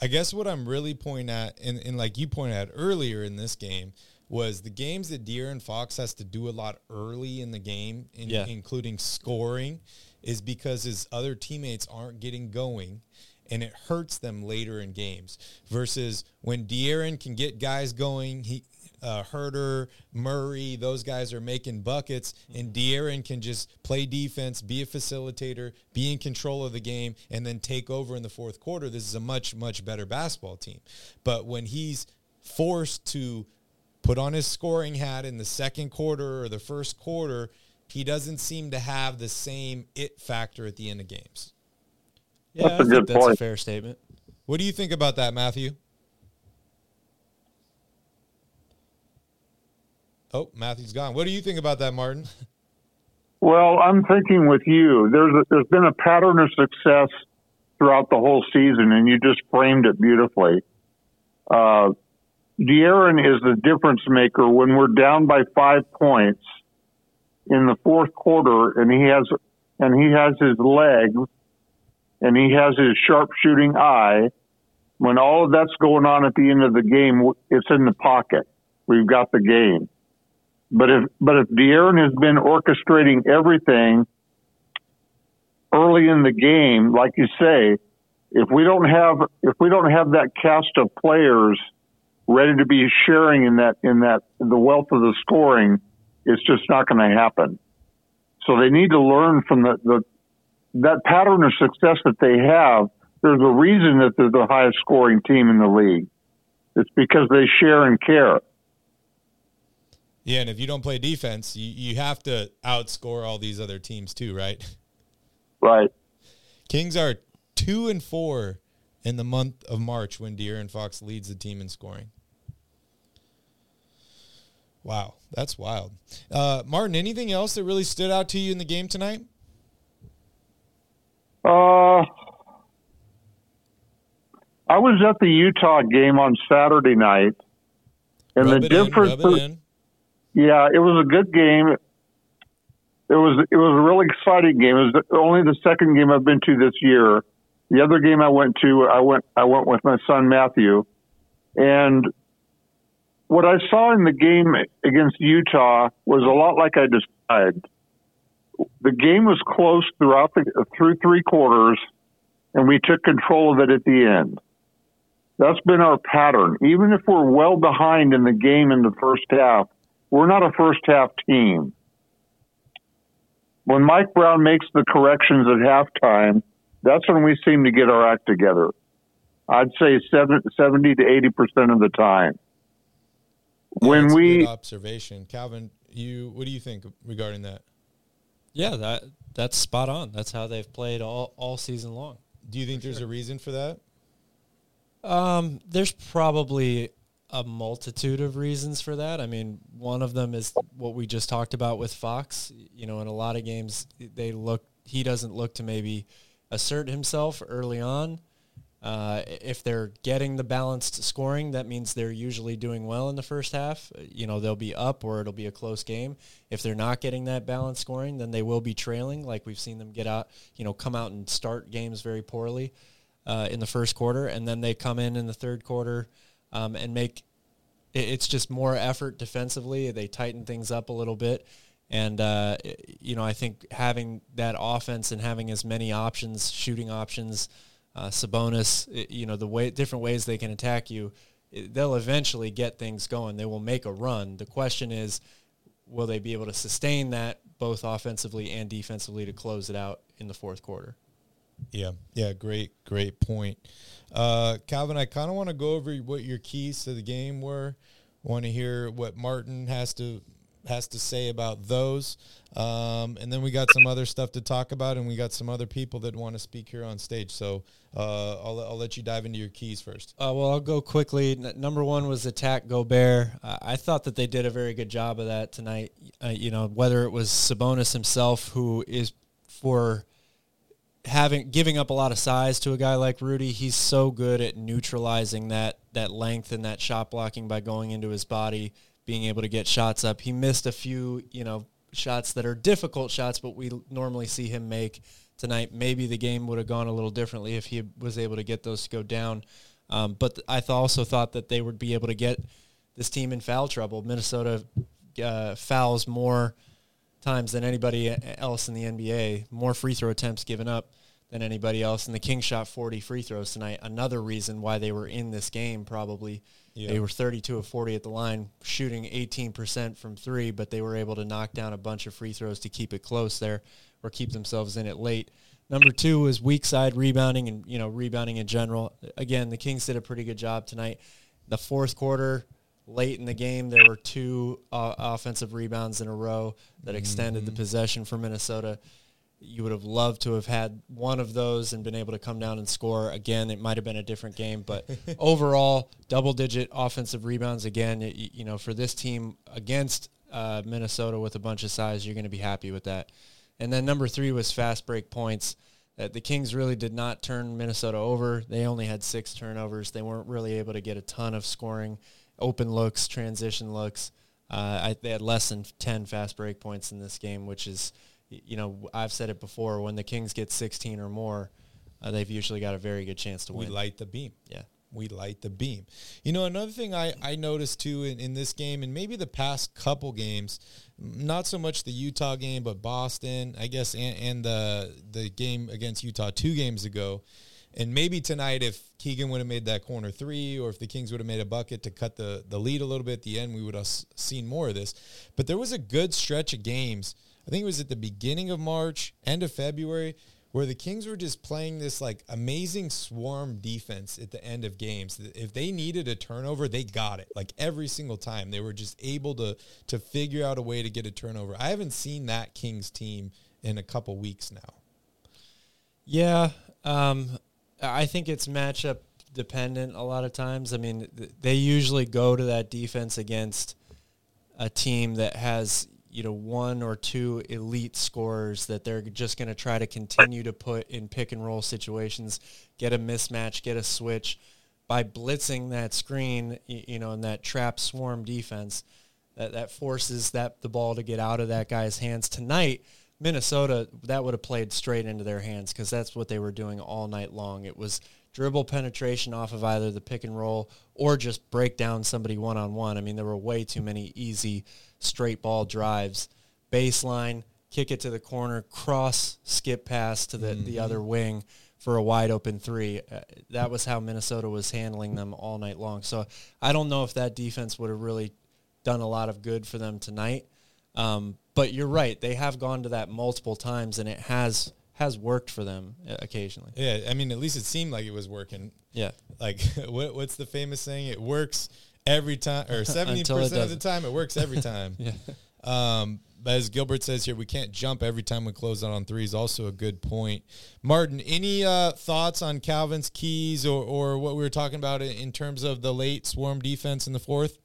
I guess what I'm really pointing at, and, and like you pointed out earlier in this game, was the games that De'Aaron Fox has to do a lot early in the game, in, yeah. including scoring, is because his other teammates aren't getting going, and it hurts them later in games. Versus when De'Aaron can get guys going, he, uh, Huerter, Murray, those guys are making buckets, mm-hmm. and De'Aaron can just play defense, be a facilitator, be in control of the game, and then take over in the fourth quarter. This is a much, much better basketball team. But when he's forced to put on his scoring hat in the second quarter or the first quarter, he doesn't seem to have the same it factor at the end of games. Yeah, that's a good point. That's a fair statement. What do you think about that, Matthew? Oh, Matthew's gone. What do you think about that, Martin? Well, I'm thinking with you. There's a, there's been a pattern of success throughout the whole season, and you just framed it beautifully. Uh De'Aaron is the difference maker when we're down by five points in the fourth quarter, and he has and he has his legs, and he has his sharp shooting eye. When all of that's going on at the end of the game, it's in the pocket. We've got the game. But if but if De'Aaron has been orchestrating everything early in the game, like you say, if we don't have if we don't have that cast of players ready to be sharing in that, in that, the wealth of the scoring, it's just not going to happen. So they need to learn from the, the, that pattern of success that they have. There's a reason that they're the highest scoring team in the league. It's because they share and care. Yeah. And if you don't play defense, you, you have to outscore all these other teams too, right? Right. Kings are two and four in the month of March when De'Aaron Fox leads the team in scoring. Wow, that's wild. Uh, Martin, anything else that really stood out to you in the game tonight? Uh, I was at the Utah game on Saturday night. And rub the difference in, rub it in. Yeah, it was a good game. It was it was a really exciting game. It was only the second game I've been to this year. The other game I went to, I went, I went with my son Matthew, and what I saw in the game against Utah was a lot like I described. The game was close throughout the, through three quarters, and we took control of it at the end. That's been our pattern. Even if we're well behind in the game in the first half, we're not a first half team. When Mike Brown makes the corrections at halftime, that's when we seem to get our act together. I'd say seventy to eighty percent of the time. Yeah, when that's we a good observation, Calvin, you what do you think regarding that? Yeah, that that's spot on. That's how they've played all, all season long. Do you think for there's sure. a reason for that? Um, there's probably a multitude of reasons for that. I mean, one of them is what we just talked about with Fox. You know, in a lot of games, they look he doesn't look to maybe assert himself early on. Uh, if they're getting the balanced scoring, that means they're usually doing well in the first half. You know, they'll be up or it'll be a close game. If they're not getting that balanced scoring, then they will be trailing, like we've seen them get out, you know, come out and start games very poorly uh, in the first quarter, and then they come in in the third quarter um, and make – it's just more effort defensively. They tighten things up a little bit. And, uh, you know, I think having that offense and having as many options, shooting options, uh, Sabonis, you know, the way different ways they can attack you, they'll eventually get things going. They will make a run. The question is, will they be able to sustain that both offensively and defensively to close it out in the fourth quarter? Yeah, yeah, great, great point. Uh, Calvin, I kind of want to go over what your keys to the game were. Want to hear what Martin has to has to say about those. Um, and then we got some other stuff to talk about, and we got some other people that want to speak here on stage. So uh, I'll, I'll let you dive into your keys first. Uh, well, I'll go quickly. N- number one was attack Gobert. Uh, I thought that they did a very good job of that tonight. Uh, you know, whether it was Sabonis himself, who is for – having giving up a lot of size to a guy like Rudy, he's so good at neutralizing that that length and that shot blocking by going into his body, being able to get shots up. He missed a few, you know, shots that are difficult shots, but we normally see him make tonight. Maybe the game would have gone a little differently if he was able to get those to go down. Um, but I th- also thought that they would be able to get this team in foul trouble. Minnesota uh, fouls more times than anybody else in the N B A, more free throw attempts given up than anybody else, and the Kings shot forty free throws tonight. Another reason why they were in this game, probably. Yeah. They were thirty-two of forty at the line, shooting eighteen percent from three, but they were able to knock down a bunch of free throws to keep it close there or keep themselves in it late. Number two was weak side rebounding and, you know, rebounding in general. Again, the Kings did a pretty good job tonight. The fourth quarter, late in the game, there were two uh, offensive rebounds in a row that extended mm-hmm. the possession for Minnesota. You would have loved to have had one of those and been able to come down and score. Again, it might have been a different game, but overall, double-digit offensive rebounds. Again, it, you know, for this team against uh, Minnesota with a bunch of size, you're going to be happy with that. And then number three was fast break points. Uh, the Kings really did not turn Minnesota over. They only had six turnovers. They weren't really able to get a ton of scoring. Open looks, transition looks. Uh, I, they had less than ten fast break points in this game, which is, you know, I've said it before, when the Kings get sixteen or more, uh, they've usually got a very good chance to win. We light the beam. Yeah. We light the beam. You know, another thing I, I noticed, too, in, in this game, and maybe the past couple games, not so much the Utah game, but Boston, I guess, and, and the, the game against Utah two games ago, and maybe tonight, if Keegan would have made that corner three or if the Kings would have made a bucket to cut the, the lead a little bit at the end, we would have seen more of this. But there was a good stretch of games. I think it was at the beginning of March, end of February, where the Kings were just playing this, like, amazing swarm defense at the end of games. If they needed a turnover, they got it. Like, every single time, they were just able to to figure out a way to get a turnover. I haven't seen that Kings team in a couple weeks now. Yeah, um... I think it's matchup dependent a lot of times. I mean, th- they usually go to that defense against a team that has, you know, one or two elite scorers that they're just going to try to continue to put in pick and roll situations, get a mismatch, get a switch. By blitzing that screen, you, you know, in that trap swarm defense, that, that forces that the ball to get out of that guy's hands. Tonight, Minnesota, that would have played straight into their hands because that's what they were doing all night long. It was dribble penetration off of either the pick and roll or just break down somebody one-on-one. I mean, there were way too many easy straight ball drives. Baseline, kick it to the corner, cross, skip pass to the, mm-hmm. the other wing for a wide open three. Uh, that was how Minnesota was handling them all night long. So I don't know if that defense would have really done a lot of good for them tonight. Um, but you're right. They have gone to that multiple times, and it has has worked for them occasionally. Yeah, I mean, at least it seemed like it was working. Yeah. Like, what, what's the famous saying? It works every time, or seventy percent of the time, it works every time. Yeah. Um, but as Gilbert says here, we can't jump every time we close out on threes. Also a good point. Martin, any uh, thoughts on Calvin's keys or, or what we were talking about in terms of the late swarm defense in the fourth?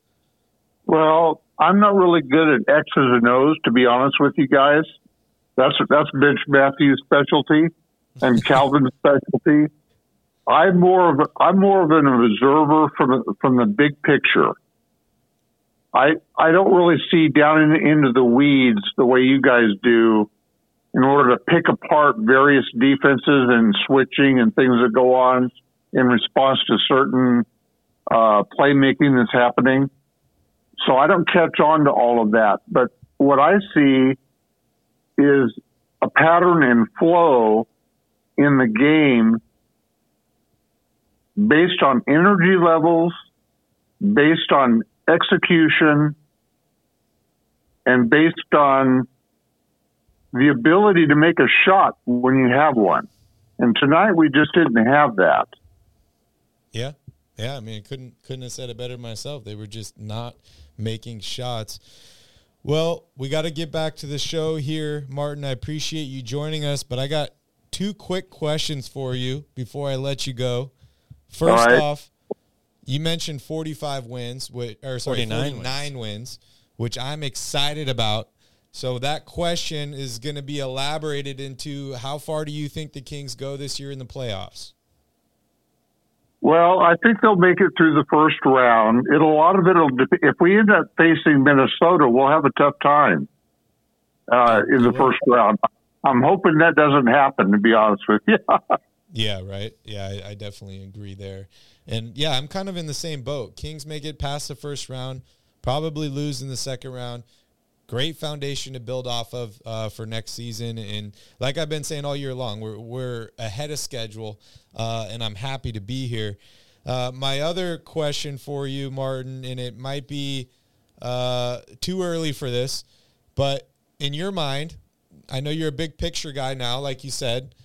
Well, I'm not really good at X's and O's, to be honest with you guys. That's that's Bench Matthew's specialty and Calvin's specialty. I'm more of a, I'm more of an observer from from the big picture. I I don't really see down in, into the weeds the way you guys do, in order to pick apart various defenses and switching and things that go on in response to certain uh, playmaking that's happening. So I don't catch on to all of that. But what I see is a pattern and flow in the game based on energy levels, based on execution, and based on the ability to make a shot when you have one. And tonight we just didn't have that. Yeah. Yeah, I mean, I couldn't couldn't have said it better myself. They were just not making shots. Well, we got to get back to the show here, Martin. I appreciate you joining us, but I got two quick questions for you before I let you go. First right. off, you mentioned forty-five wins, which, or sorry, forty-nine, forty-nine wins. wins, which I'm excited about. So that question is going to be elaborated into how far do you think the Kings go this year in the playoffs? Well, I think they'll make it through the first round. It'll, a lot of it will, if we end up facing Minnesota, we'll have a tough time uh, in the yeah. first round. I'm hoping that doesn't happen, to be honest with you. yeah, right. Yeah, I, I definitely agree there. And, yeah, I'm kind of in the same boat. Kings make it past the first round, probably lose in the second round. Great foundation to build off of uh, for next season. And like I've been saying all year long, we're we're ahead of schedule, uh, and I'm happy to be here. Uh, my other question for you, Martin, and it might be uh, too early for this, but in your mind, I know you're a big picture guy now, like you said.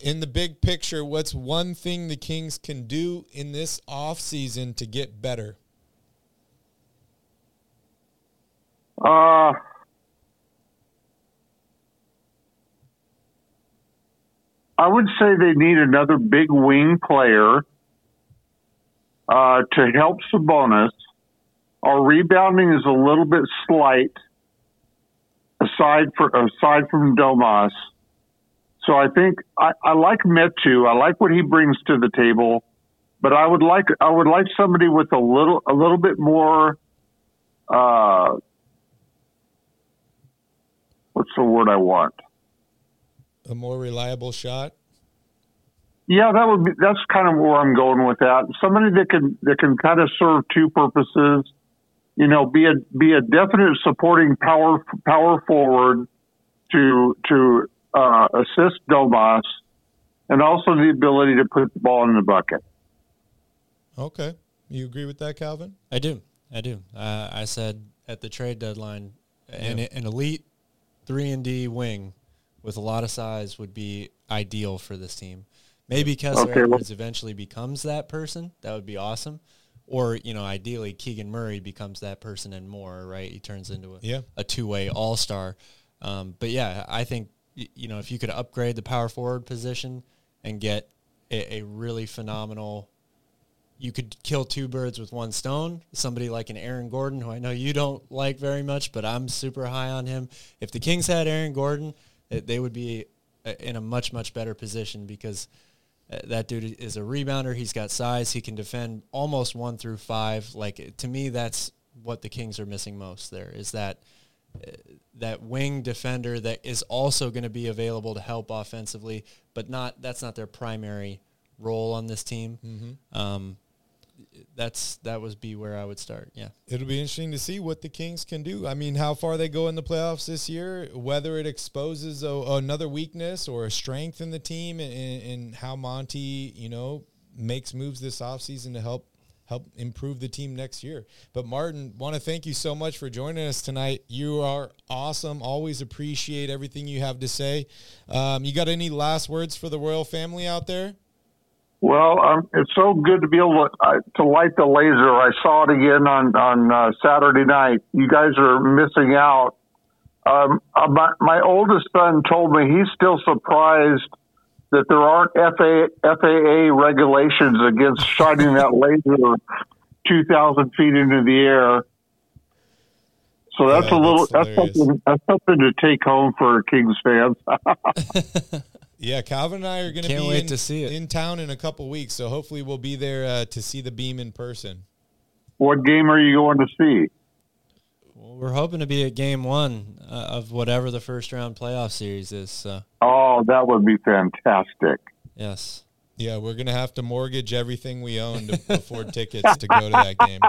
In the big picture, what's one thing the Kings can do in this offseason to get better? Uh, I would say they need another big wing player uh, to help Sabonis. Our rebounding is a little bit slight, aside for aside from Domas. So I think I, I like Metu. I like what he brings to the table, but I would like I would like somebody with a little a little bit more. Uh, What's the word I want? A more reliable shot? Yeah, that would be. That's kind of where I'm going with that. Somebody that can that can kind of serve two purposes. You know, be a be a definite supporting power power forward to to uh, assist Domas, and also the ability to put the ball in the bucket. Okay, you agree with that, Calvin? I do. I do. Uh, I said at the trade deadline, yeah. an, an elite. Three and D wing with a lot of size would be ideal for this team. Maybe Kessler okay, well. Edwards eventually becomes that person. That would be awesome. Or, you know, ideally Keegan Murray becomes that person and more, right? He turns into a, yeah. a two-way all-star. Um, but, yeah, I think, you know, if you could upgrade the power forward position and get a, a really phenomenal – you could kill two birds with one stone, somebody like an Aaron Gordon, who I know you don't like very much, but I'm super high on him. If the Kings had Aaron Gordon, they would be in a much, much better position because that dude is a rebounder. He's got size. He can defend almost one through five. Like, to me, that's what the Kings are missing most there is that that wing defender that is also going to be available to help offensively, but not that's not their primary role on this team. Mm-hmm. Um That's that would be where I would start. Yeah, it'll be interesting to see what the Kings can do. I mean, how far they go in the playoffs this year, whether it exposes a, another weakness or a strength in the team, and, and how Monty, you know, makes moves this offseason to help help improve the team next year. But Martin, want to thank you so much for joining us tonight. You are awesome. Always appreciate everything you have to say. Um, you got any last words for the royal family out there? Well, um, it's so good to be able to, uh, to light the laser. I saw it again on on uh, Saturday night. You guys are missing out. Um, uh, my, my oldest son told me he's still surprised that there aren't F A A regulations against shining that laser two thousand feet into the air. So that's yeah, a little that's, that's something that's something to take home for Kings fans. Yeah, Calvin and I are going to be in, to see it. in town in a couple weeks, so hopefully we'll be there uh, to see the beam in person. What game are you going to see? Well, we're hoping to be at game one uh, of whatever the first-round playoff series is. So. Oh, that would be fantastic. Yes. Yeah, we're going to have to mortgage everything we own to afford tickets to go to that game.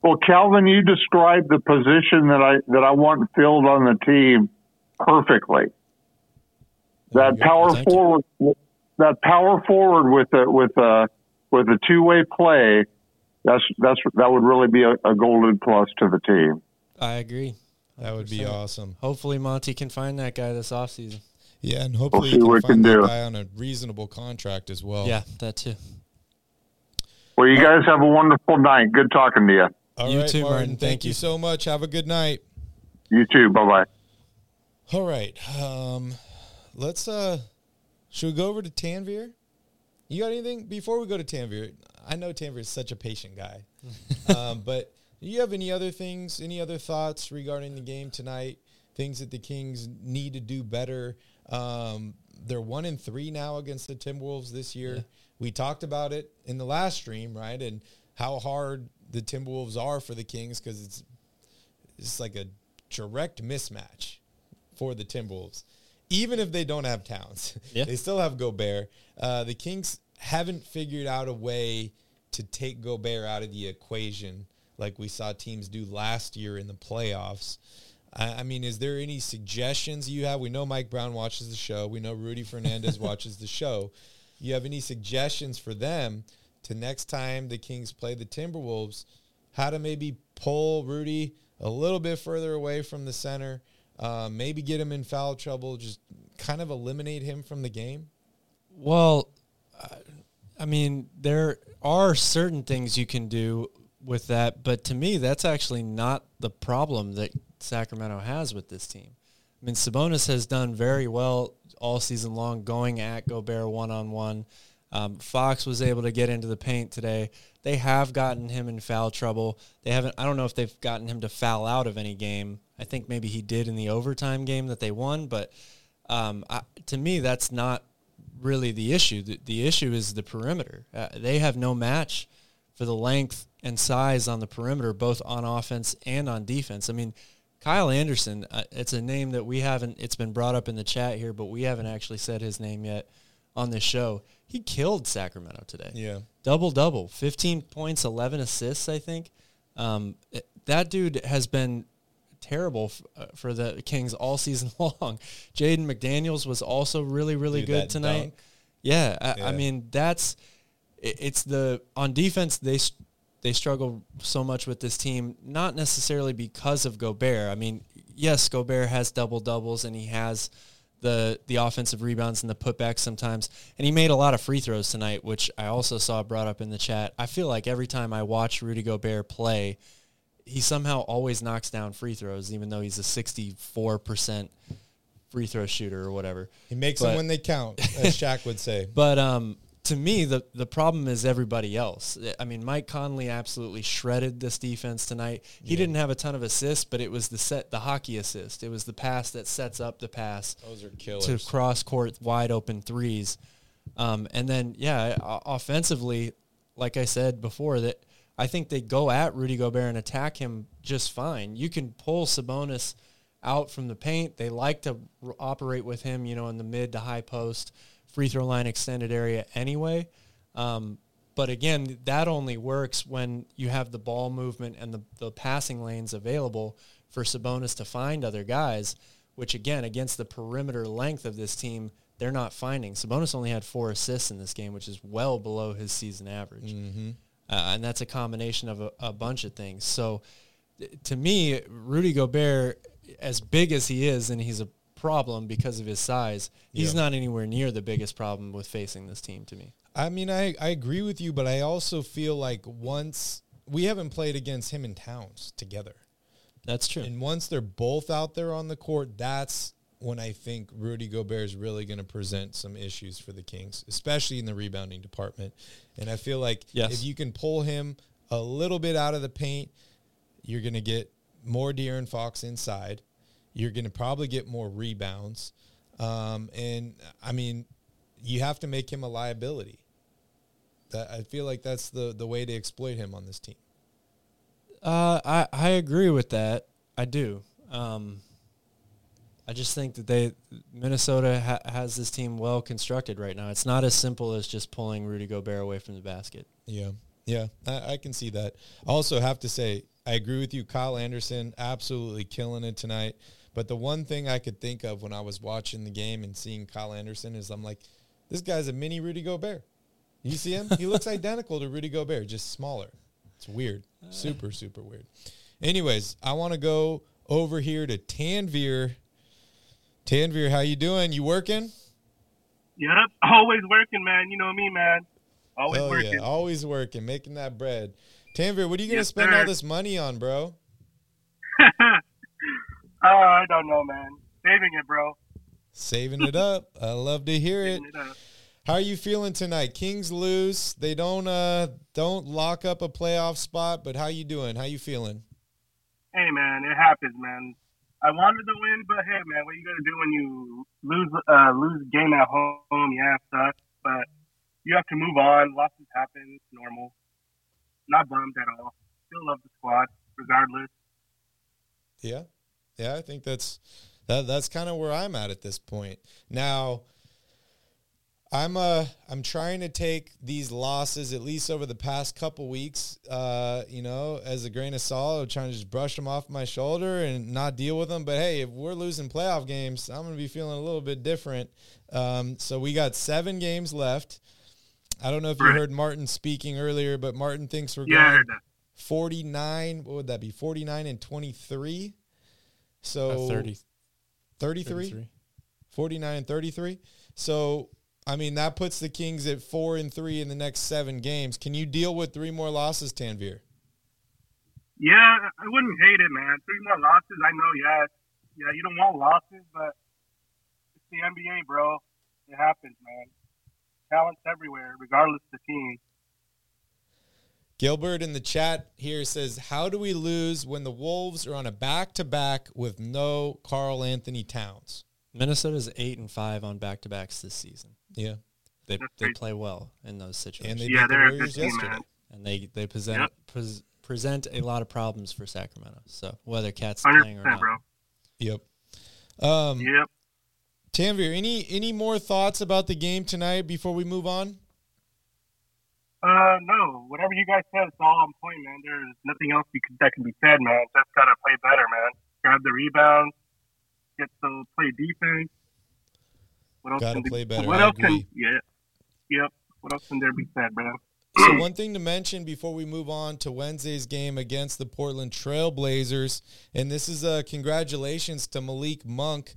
Well, Calvin, you described the position that I that I want filled on the team perfectly. That power Thank forward, you. that power forward with a with a with a two way play, that's that's that would really be a, a golden plus to the team. I agree. one hundred percent. That would be awesome. Hopefully, Monty can find that guy this offseason. Yeah, and hopefully we'll see what we can do. Guy on a reasonable contract as well. Yeah, that too. Well, you guys have a wonderful night. Good talking to you. All you right, too, Martin. Thank, thank you. you so much. Have a good night. You too. Bye-bye. All right. Um, let's, uh, should we go over to Tanvir? You got anything? Before we go to Tanvir, I know Tanvir is such a patient guy. um, but do you have any other things, any other thoughts regarding the game tonight? Things that the Kings need to do better? Um, they're one and three now against the Timberwolves this year. Yeah. We talked about it in the last stream, right? And how hard the Timberwolves are for the Kings because it's it's like a direct mismatch for the Timberwolves. Even if they don't have Towns, yeah. They still have Gobert. Uh, the Kings haven't figured out a way to take Gobert out of the equation like we saw teams do last year in the playoffs. I mean, is there any suggestions you have? We know Mike Brown watches the show. We know Rudy Fernandez watches the show. You have any suggestions for them to next time the Kings play the Timberwolves, how to maybe pull Rudy a little bit further away from the center, uh, maybe get him in foul trouble, just kind of eliminate him from the game? Well, I mean, there are certain things you can do with that, but to me, that's actually not the problem that Sacramento has with this team. I mean, Sabonis has done very well all season long going at Gobert one-on-one. Um, Fox was able to get into the paint today. They have gotten him in foul trouble. They haven't. I don't know if they've gotten him to foul out of any game. I think maybe he did in the overtime game that they won, but um, I, to me, that's not really the issue. The, the issue is the perimeter. Uh, they have no match for the length and size on the perimeter, both on offense and on defense. I mean, Kyle Anderson, uh, it's a name that we haven't, it's been brought up in the chat here, but we haven't actually said his name yet on this show. He killed Sacramento today. Yeah. Double-double, fifteen points, eleven assists, I think. Um, it, that dude has been terrible f- uh, for the Kings all season long. Jaden McDaniels was also really, really dude, good tonight. Dunk. Yeah, I, yeah, I mean, that's, it, it's the, on defense, they They struggle so much with this team, not necessarily because of Gobert. I mean, yes, Gobert has double-doubles, and he has the the offensive rebounds and the putbacks sometimes. And he made a lot of free throws tonight, which I also saw brought up in the chat. I feel like every time I watch Rudy Gobert play, he somehow always knocks down free throws, even though he's a sixty-four percent free throw shooter or whatever. He makes but, them when they count, as Shaq would say. But, um... to me, the, the problem is everybody else. I mean, Mike Conley absolutely shredded this defense tonight. He yeah. didn't have a ton of assists, but it was the set, the hockey assist. It was the pass that sets up the pass. Those are killers. To cross-court wide-open threes. Um, and then, yeah, offensively, like I said before, that I think they go at Rudy Gobert and attack him just fine. You can pull Sabonis out from the paint. They like to operate with him, you know, in the mid to high post, free throw line, extended area anyway. Um, but again, that only works when you have the ball movement and the, the passing lanes available for Sabonis to find other guys, which again, against the perimeter length of this team, they're not finding. Sabonis only had four assists in this game, which is well below his season average. Mm-hmm. Uh, and that's a combination of a, a bunch of things. So th- to me, Rudy Gobert, as big as he is, and he's a problem because of his size, he's yeah. not anywhere near the biggest problem with facing this team to me. I mean, I, I agree with you, but I also feel like once we haven't played against him and Towns together. That's true. And once they're both out there on the court, that's when I think Rudy Gobert is really going to present some issues for the Kings, especially in the rebounding department. And I feel like yes. if you can pull him a little bit out of the paint, you're going to get more De'Aaron Fox inside. You're going to probably get more rebounds. Um, and, I mean, you have to make him a liability. That, I feel like that's the, the way to exploit him on this team. Uh, I, I agree with that. I do. Um, I just think that they Minnesota ha- has this team well constructed right now. It's not as simple as just pulling Rudy Gobert away from the basket. Yeah, yeah, I, I can see that. I also have to say, I agree with you, Kyle Anderson, absolutely killing it tonight. But the one thing I could think of when I was watching the game and seeing Kyle Anderson is I'm like, this guy's a mini Rudy Gobert. You see him? He looks identical to Rudy Gobert, just smaller. It's weird. Super, super weird. Anyways, I want to go over here to Tanvir. Tanvir, how you doing? You working? Yep, always working, man. You know me, man. Always Hell working. Yeah. Always working, making that bread. Tanvir, what are you going to yes, spend sir. all this money on, bro? Oh, I don't know, man. Saving it, bro. Saving it up. I love to hear Saving it. it How are you feeling tonight? Kings lose. They don't uh, don't lock up a playoff spot, but how you doing? How you feeling? Hey, man, it happens, man. I wanted to win, but hey, man, what you got to do when you lose uh, lose a game at home? Yeah, it sucks, but you have to move on. Losses happen. It's normal. Not bummed at all. Still love the squad, regardless. Yeah, yeah, I think that's that, that's kind of where I'm at at this point. Now, I'm uh I'm trying to take these losses, at least over the past couple weeks, uh, you know, as a grain of salt. I'm trying to just brush them off my shoulder and not deal with them. But hey, if we're losing playoff games, I'm gonna be feeling a little bit different. Um, so we got seven games left. I don't know if you heard Martin speaking earlier, but Martin thinks we're yeah, going forty-nine. What would that be? forty-nine and twenty-three. So uh, thirty. thirty-three? thirty-three. forty-nine and thirty-three. So, I mean, that puts the Kings at four and three in the next seven games. Can you deal with three more losses, Tanvir? Yeah, I wouldn't hate it, man. Three more losses, I know, yeah. Yeah, you don't want losses, but it's the N B A, bro. It happens, man. Talent's everywhere, regardless of the team. Gilbert in the chat here says, how do we lose when the Wolves are on a back-to-back with no Karl-Anthony Towns? Minnesota's eight and five on back-to-backs this season. Yeah. They they play well in those situations. And they yeah, beat the Warriors yesterday. Man. And they, they present yep. pre- present a lot of problems for Sacramento. So whether Cat's playing or not. Bro. Yep. Um, yep. Tanvir, any any more thoughts about the game tonight before we move on? Uh, no. Whatever you guys said, it's all on point, man. There's nothing else you can, that can be said, man. Just got to play better, man. Grab the rebound. Get to play defense. What else Gotta can play be, better. What I else agree. Can, yeah, yep. What else can there be said, bro? So one thing to mention before we move on to Wednesday's game against the Portland Trail Blazers, and this is a congratulations to Malik Monk.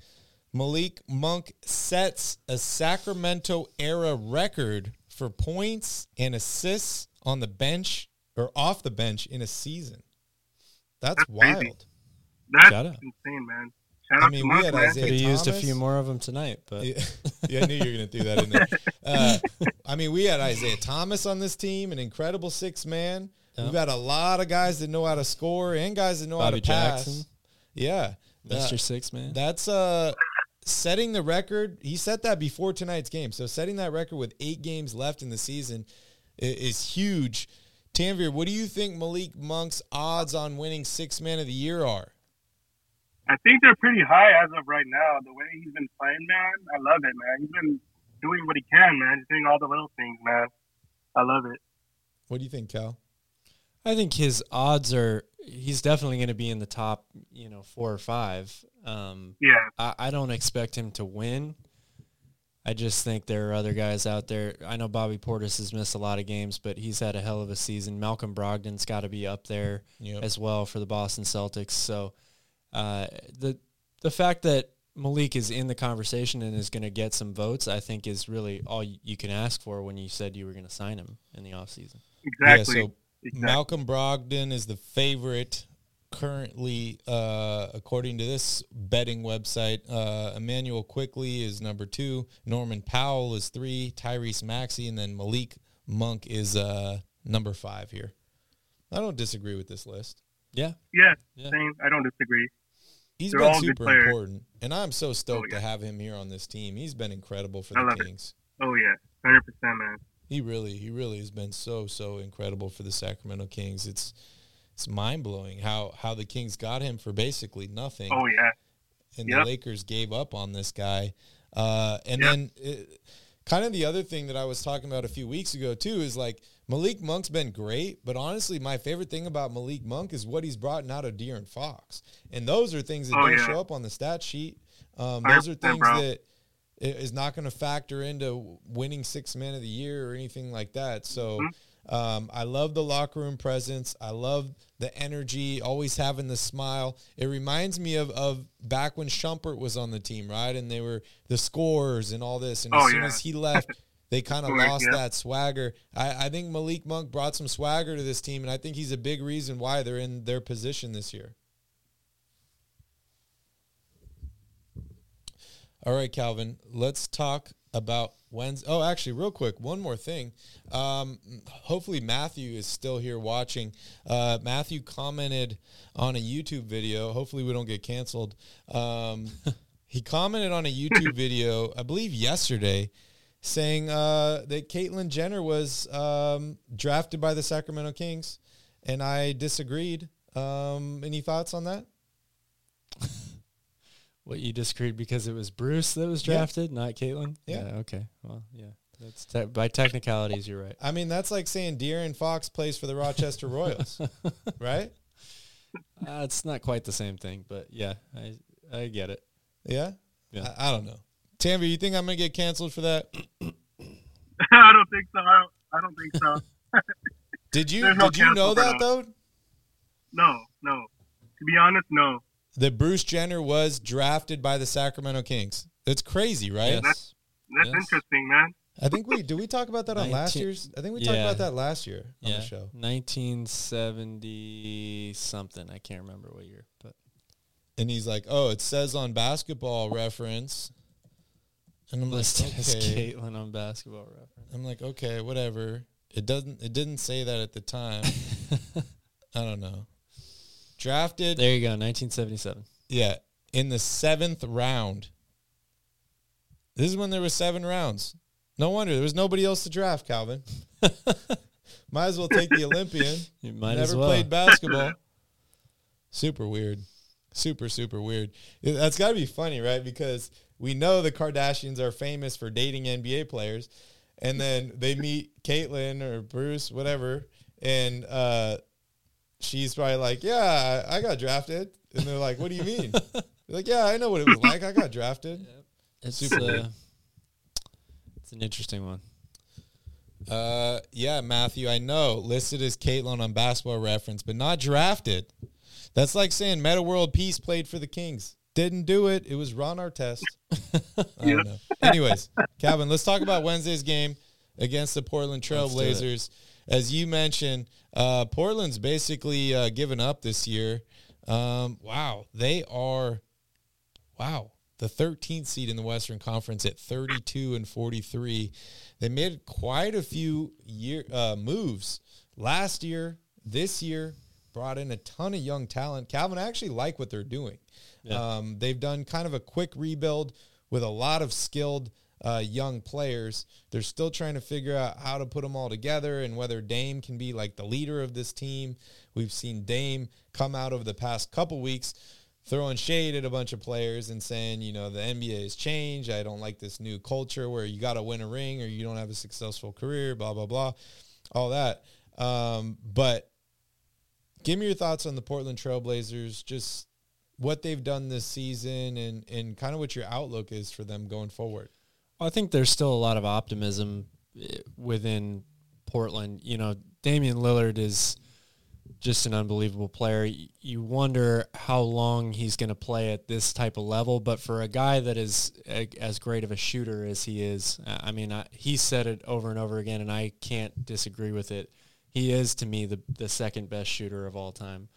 Malik Monk sets a Sacramento-era record for points and assists on the bench or off the bench in a season. That's, That's wild. Crazy. That's Shut up. insane, man. I mean, we had Isaiah Thomas. Used a few more of them tonight, but yeah, yeah I knew you were going to do that in there. Uh, I mean, we had Isaiah Thomas on this team, an incredible six man. Yep. We've had a lot of guys that know how to score and guys that know Bobby how to Jackson. pass. Yeah, that's your six man. That's uh, setting the record. He set that before tonight's game, so setting that record with eight games left in the season is huge. Tanvir, what do you think Malik Monk's odds on winning six man of the year are? I think they're pretty high as of right now. The way he's been playing, man, I love it, man. He's been doing what he can, man. He's doing all the little things, man. I love it. What do you think, Cal? I think his odds are he's definitely going to be in the top, you know, four or five. Um, yeah. I, I don't expect him to win. I just think there are other guys out there. I know Bobby Portis has missed a lot of games, but he's had a hell of a season. Malcolm Brogdon's got to be up there yep. as well for the Boston Celtics. So, Uh, the the fact that Malik is in the conversation and is going to get some votes, I think, is really all you can ask for when you said you were going to sign him in the offseason. Exactly. Yeah, so exactly. Malcolm Brogdon is the favorite currently, uh, according to this betting website. Uh, Emmanuel Quickley is number two. Norman Powell is three. Tyrese Maxey, and then Malik Monk is uh, number five here. I don't disagree with this list. Yeah. Yeah, yeah. Same. I don't disagree. He's They're been super important, and I'm so stoked oh, yeah. to have him here on this team. He's been incredible for the Kings. It. Oh, yeah, one hundred percent, man. He really, he really has been so, so incredible for the Sacramento Kings. It's it's mind-blowing how, how the Kings got him for basically nothing. Oh, yeah. And yep. the Lakers gave up on this guy. Uh, and yep. then it, kind of the other thing that I was talking about a few weeks ago, too, is like, Malik Monk's been great, but honestly, my favorite thing about Malik Monk is what he's brought out of De'Aaron Fox. And those are things that oh, don't yeah. show up on the stat sheet. Um, those are things bro. that is not going to factor into winning six man of the year or anything like that. So Um, I love the locker room presence. I love the energy, always having the smile. It reminds me of, of back when Shumpert was on the team, right? And they were the scorers and all this. And oh, as soon yeah. as he left, they kind of lost yeah. that swagger. I, I think Malik Monk brought some swagger to this team, and I think he's a big reason why they're in their position this year. All right, Calvin, let's talk about Wednesday. Oh, actually, real quick, one more thing. Um, hopefully Matthew is still here watching. Uh, Matthew commented on a YouTube video. Hopefully we don't get canceled. Um, he commented on a YouTube video, I believe yesterday, saying uh, that Caitlyn Jenner was um, drafted by the Sacramento Kings, and I disagreed. Um, any thoughts on that? What, you disagreed because it was Bruce that was drafted, yeah. not Caitlin? Yeah. yeah. Okay. Well, yeah. That's te- by technicalities, you're right. I mean, that's like saying De'Aaron Fox plays for the Rochester Royals, right? Uh, it's not quite the same thing, but yeah, I I get it. Yeah? Yeah. I, I don't know. Tanvir, you think I'm going to get canceled for that? I don't think so. I don't, I don't think so. Did you There's Did no you know that, now. though? No, no. To be honest, no. That Bruce Jenner was drafted by the Sacramento Kings. It's crazy, right? Yes. That's, that's yes. interesting, man. I think we – did we talk about that on nineteen, last year's – I think we yeah. talked about that last year on yeah. the show. nineteen seventy something. I can't remember what year. But And he's like, oh, it says on Basketball Reference. And I'm listed like, okay. as Caitlin on Basketball Reference. I'm like, okay, whatever. It doesn't. It didn't say that at the time. I don't know. Drafted. There you go, nineteen seventy-seven. Yeah, in the seventh round. This is when there were seven rounds. No wonder. There was nobody else to draft, Calvin. Might as well take the Olympian. You might Never as well. Played basketball. Super weird. Super, super weird. That's got to be funny, right? Because we know the Kardashians are famous for dating N B A players, and then they meet Caitlyn or Bruce, whatever, and uh, she's probably like, yeah, I got drafted. And they're like, what do you mean? They're like, yeah, I know what it was like. I got drafted. Yep. It's super. Uh, it's an interesting one. Uh, yeah, Matthew, I know. Listed as Caitlyn on Basketball Reference, but not drafted. That's like saying Metta World Peace played for the Kings. Didn't do it. It was Ron Artest. I don't know. Anyways, Calvin, let's talk about Wednesday's game against the Portland Trail Blazers. As you mentioned, uh, Portland's basically uh, given up this year. Um, wow. They are, wow, the thirteenth seed in the Western Conference at thirty-two and forty-three. They made quite a few year uh, moves last year, this year, brought in a ton of young talent. Calvin, I actually like what they're doing. Yeah. Um, they've done kind of a quick rebuild with a lot of skilled Uh, young players. They're still trying to figure out how to put them all together and whether Dame can be like the leader of this team. We've seen Dame come out over the past couple weeks throwing shade at a bunch of players and saying, you know, the N B A has changed. I don't like this new culture where you got to win a ring or you don't have a successful career, blah, blah, blah, all that. Um, but give me your thoughts on the Portland Trail Blazers, just what they've done this season and, and kind of what your outlook is for them going forward. I think there's still a lot of optimism within Portland. You know, Damian Lillard is just an unbelievable player. You wonder how long he's going to play at this type of level, but for a guy that is a, as great of a shooter as he is, I mean, I, he said it over and over again, and I can't disagree with it. He is, to me, the, the second best shooter of all time.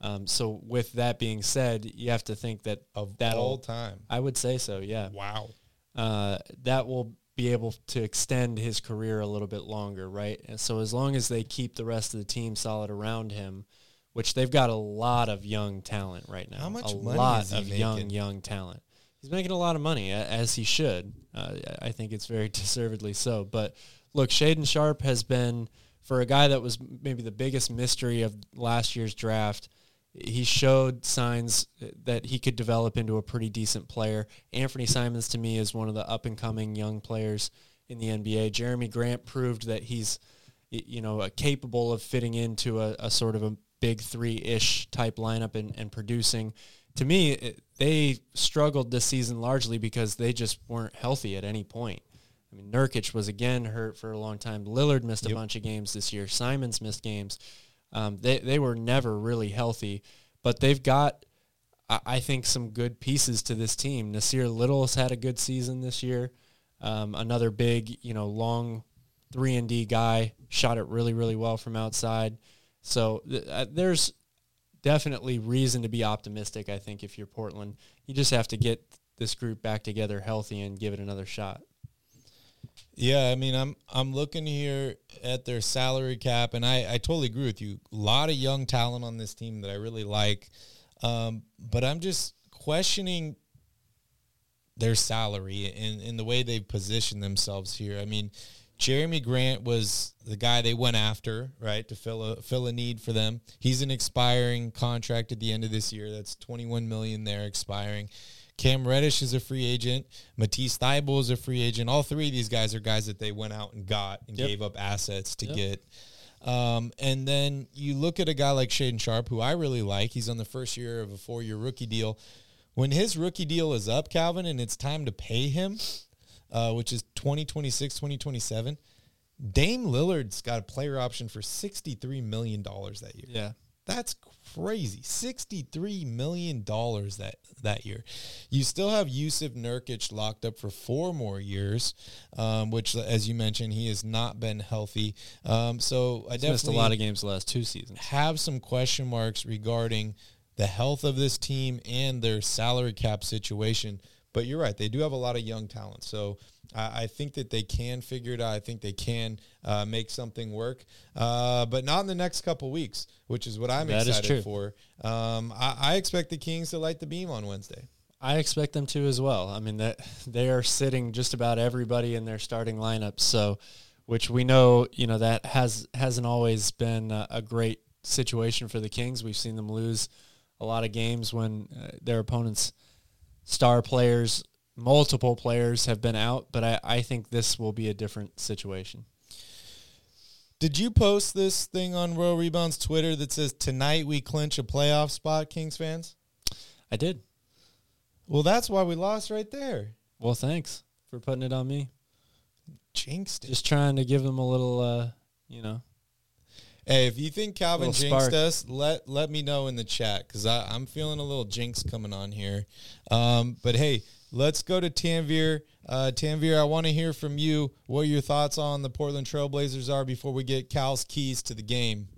Um, so with that being said, you have to think that of all time. I would say so, yeah. Wow. Uh, that will be able to extend his career a little bit longer, right? And so as long as they keep the rest of the team solid around him, which they've got a lot of young talent right now. How much a money lot is he of making? young, young talent. He's making a lot of money, as he should. Uh, I think it's very deservedly so. But look, Shaedon Sharpe has been, for a guy that was maybe the biggest mystery of last year's draft, he showed signs that he could develop into a pretty decent player. Anthony Simons, to me, is one of the up-and-coming young players in the N B A. Jeremy Grant proved that he's, you know, capable of fitting into a, a sort of a big three-ish type lineup and, and producing. To me, it, they struggled this season largely because they just weren't healthy at any point. I mean, Nurkic was, again, hurt for a long time. Lillard missed a yep. bunch of games this year. Simons missed games. Um, they, they were never really healthy. But they've got, I, I think, some good pieces to this team. Nasir Little's had a good season this year. Um, another big, you know, long three and D guy. Shot it really, really well from outside. So th- uh, there's definitely reason to be optimistic, I think, if you're Portland. You just have to get this group back together healthy and give it another shot. Yeah, I mean, I'm I'm looking here at their salary cap, and I, I totally agree with you. A lot of young talent on this team that I really like, um, but I'm just questioning their salary and, and the way they've positioned themselves here. I mean, Jeremy Grant was the guy they went after, right, to fill a fill a need for them. He's an expiring contract at the end of this year. That's twenty-one million dollars there expiring. Cam Reddish is a free agent. Matisse Thybulle is a free agent. All three of these guys are guys that they went out and got and yep. gave up assets to yep. get. Um, and then you look at a guy like Shaedon Sharpe, who I really like. He's on the first year of a four-year rookie deal. When his rookie deal is up, Calvin, and it's time to pay him, uh, which is twenty twenty-six, twenty twenty-seven, Dame Lillard's got a player option for sixty-three million dollars that year. Yeah. That's crazy. sixty-three million dollars that, that year. You still have Jusuf Nurkic locked up for four more years, um, which, as you mentioned, he has not been healthy. Um, so I He's definitely missed a lot of games the last two seasons. Have some question marks regarding the health of this team and their salary cap situation. But you're right. They do have a lot of young talent. So I think that they can figure it out. I think they can uh, make something work, uh, but not in the next couple weeks, which is what I'm that excited for. Um, I, I expect the Kings to light the beam on Wednesday. I expect them to as well. I mean, that they are sitting just about everybody in their starting lineup, so which we know, you know, that has hasn't always been a, a great situation for the Kings. We've seen them lose a lot of games when uh, their opponents' star players. Multiple players have been out, but I, I think this will be a different situation. Did you post this thing on Royal Rebounds Twitter that says, tonight we clinch a playoff spot, Kings fans? I did. Well, that's why we lost right there. Well, thanks for putting it on me. Jinxed it. Just trying to give them a little, uh, you know. Hey, if you think Calvin jinxed spark. us, let let me know in the chat, because I'm feeling a little jinx coming on here. Um, but, hey, let's go to Tanvir. Uh, Tanvir, I want to hear from you what your thoughts on the Portland Trail Blazers are before we get Cal's keys to the game.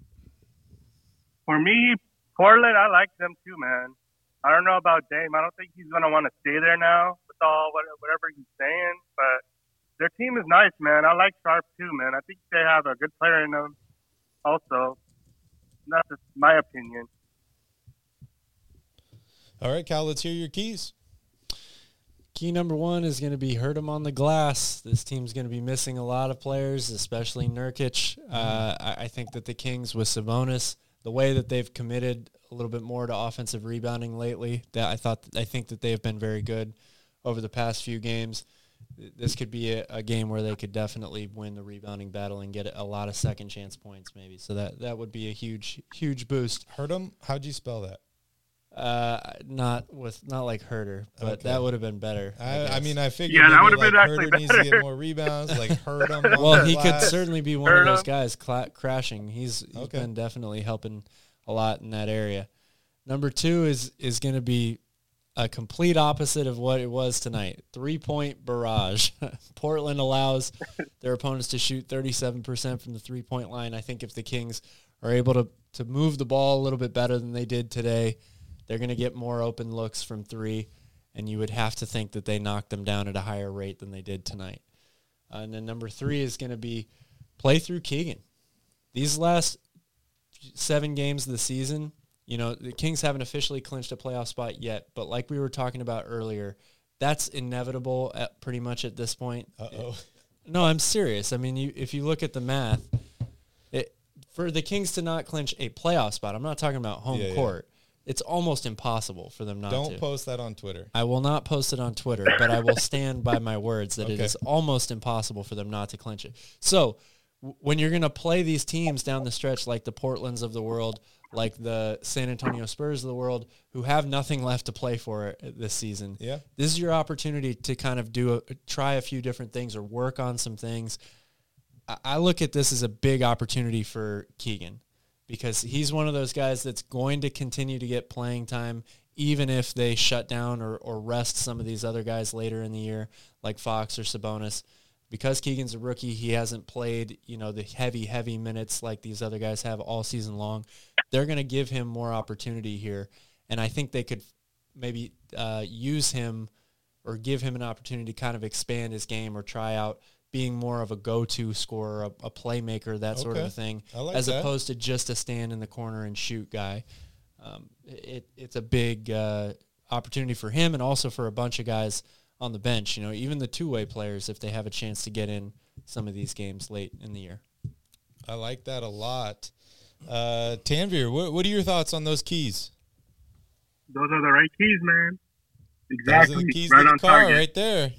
For me, Portland, I like them too, man. I don't know about Dame. I don't think he's going to want to stay there now with all whatever he's saying. But their team is nice, man. I like Sharpe too, man. I think they have a good player in them also. That's just my opinion. All right, Cal, let's hear your keys. Key number one is going to be Huerter on the glass. This team's going to be missing a lot of players, especially Nurkic. Uh, I, I think that the Kings with Sabonis, the way that they've committed a little bit more to offensive rebounding lately, that I thought I think that they have been very good over the past few games. This could be a, a game where they could definitely win the rebounding battle and get a lot of second chance points, maybe. So that that would be a huge huge boost. Huerter, how'd you spell that? Uh, not with not like Huerter, but okay. that would have been better. I, I, I mean, I figured yeah, that would have like been actually better. Needs to get more rebounds, like Huerter on the Well, he glass. could certainly be one Huerter. of those guys cl- crashing. He's, he's okay. been definitely helping a lot in that area. Number two is is going to be a complete opposite of what it was tonight. Three point barrage. Portland allows their opponents to shoot thirty-seven percent from the three point line. I think if the Kings are able to to move the ball a little bit better than they did today, they're going to get more open looks from three, and you would have to think that they knocked them down at a higher rate than they did tonight. Uh, and then number three is going to be play through Keegan. These last seven games of the season, you know, the Kings haven't officially clinched a playoff spot yet, but like we were talking about earlier, that's inevitable at pretty much at this point. Uh-oh. No, I'm serious. I mean, you, if you look at the math, it, for the Kings to not clinch a playoff spot, I'm not talking about home yeah, court, yeah. It's almost impossible for them not Don't to. Don't post that on Twitter. I will not post it on Twitter, but I will stand by my words that okay. it is almost impossible for them not to clinch it. So w- when you're going to play these teams down the stretch like the Portlands of the world, like the San Antonio Spurs of the world, who have nothing left to play for this season. Yeah. This is your opportunity to kind of do a, try a few different things or work on some things. I, I look at this as a big opportunity for Keegan, because he's one of those guys that's going to continue to get playing time, even if they shut down or, or rest some of these other guys later in the year, like Fox or Sabonis. Because Keegan's a rookie, he hasn't played, you know, the heavy, heavy minutes like these other guys have all season long. They're going to give him more opportunity here, and I think they could maybe uh, use him or give him an opportunity to kind of expand his game or try out being more of a go-to scorer, a, a playmaker, that okay. sort of thing, like as that. opposed to just a stand in the corner and shoot guy. Um, it, it's a big uh, opportunity for him and also for a bunch of guys on the bench, you know, even the two-way players, if they have a chance to get in some of these games late in the year. I like that a lot. Uh, Tanvir, what, what are your thoughts on those keys? Those are the right keys, man. Exactly. Those are the keys right to the car target. Right there.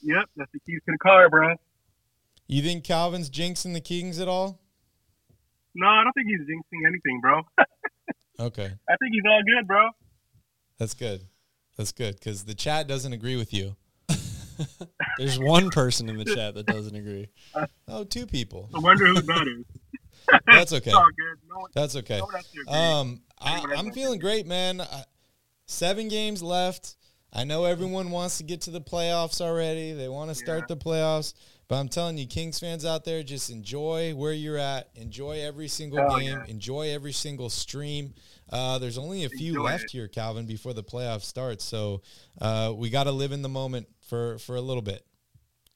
Yep, that's the keys to the car, bro. You think Calvin's jinxing the Kings at all? No, I don't think he's jinxing anything, bro. Okay. I think he's all good, bro. That's good. That's good, because the chat doesn't agree with you. There's one person in the chat that doesn't agree. Oh, two people. I wonder who that is. That's okay. No, that's okay. No um, I, I'm feeling great, man. I, seven games left. I know everyone wants to get to the playoffs already. They want to start yeah. the playoffs. But I'm telling you, Kings fans out there, just enjoy where you're at. Enjoy every single oh, game. Yeah. Enjoy every single stream. Uh, there's only a few enjoy left it. here, Calvin, before the playoffs start. So uh, we got to live in the moment for, for a little bit.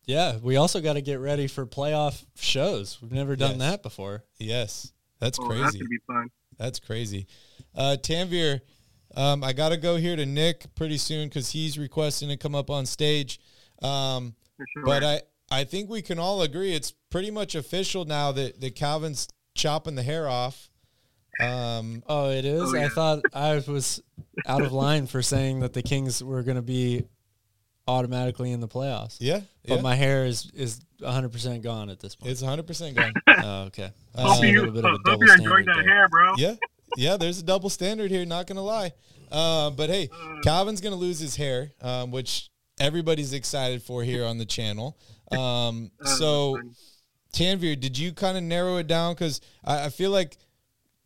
Yeah, we also got to get ready for playoff shows. We've never done yes. that before. Yes, that's oh, crazy. That could be fun. That's crazy. Uh, Tanvir, um, I got to go here to Nick pretty soon because he's requesting to come up on stage. Um, for sure. But I – I think we can all agree it's pretty much official now that, that Calvin's chopping the hair off. Um, oh, it is? Oh, yeah. I thought I was out of line for saying that the Kings were going to be automatically in the playoffs. Yeah. But yeah. my hair is, is one hundred percent gone at this point. It's one hundred percent gone. Oh, okay. Uh, hope you, a bit uh, of a hope you're enjoying that there. hair, bro. Yeah. Yeah, there's a double standard here, not going to lie. Uh, but, hey, uh, Calvin's going to lose his hair, um, which everybody's excited for here on the channel. Um, so Tanvir, did you kind of narrow it down? Cause I, I feel like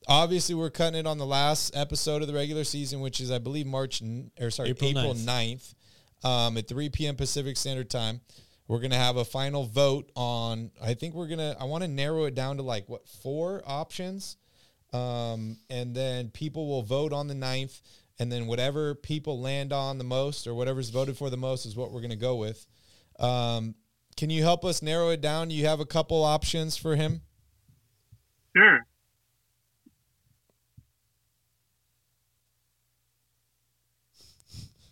obviously we're cutting it on the last episode of the regular season, which is, I believe, March n- or sorry, April, April ninth. ninth, um, at three P M Pacific Standard Time. We're going to have a final vote on, I think we're going to, I want to narrow it down to like what, four options. Um, and then people will vote on the ninth, and then whatever people land on the most or whatever's voted for the most is what we're going to go with. Um, Can you help us narrow it down? You have a couple options for him? Sure.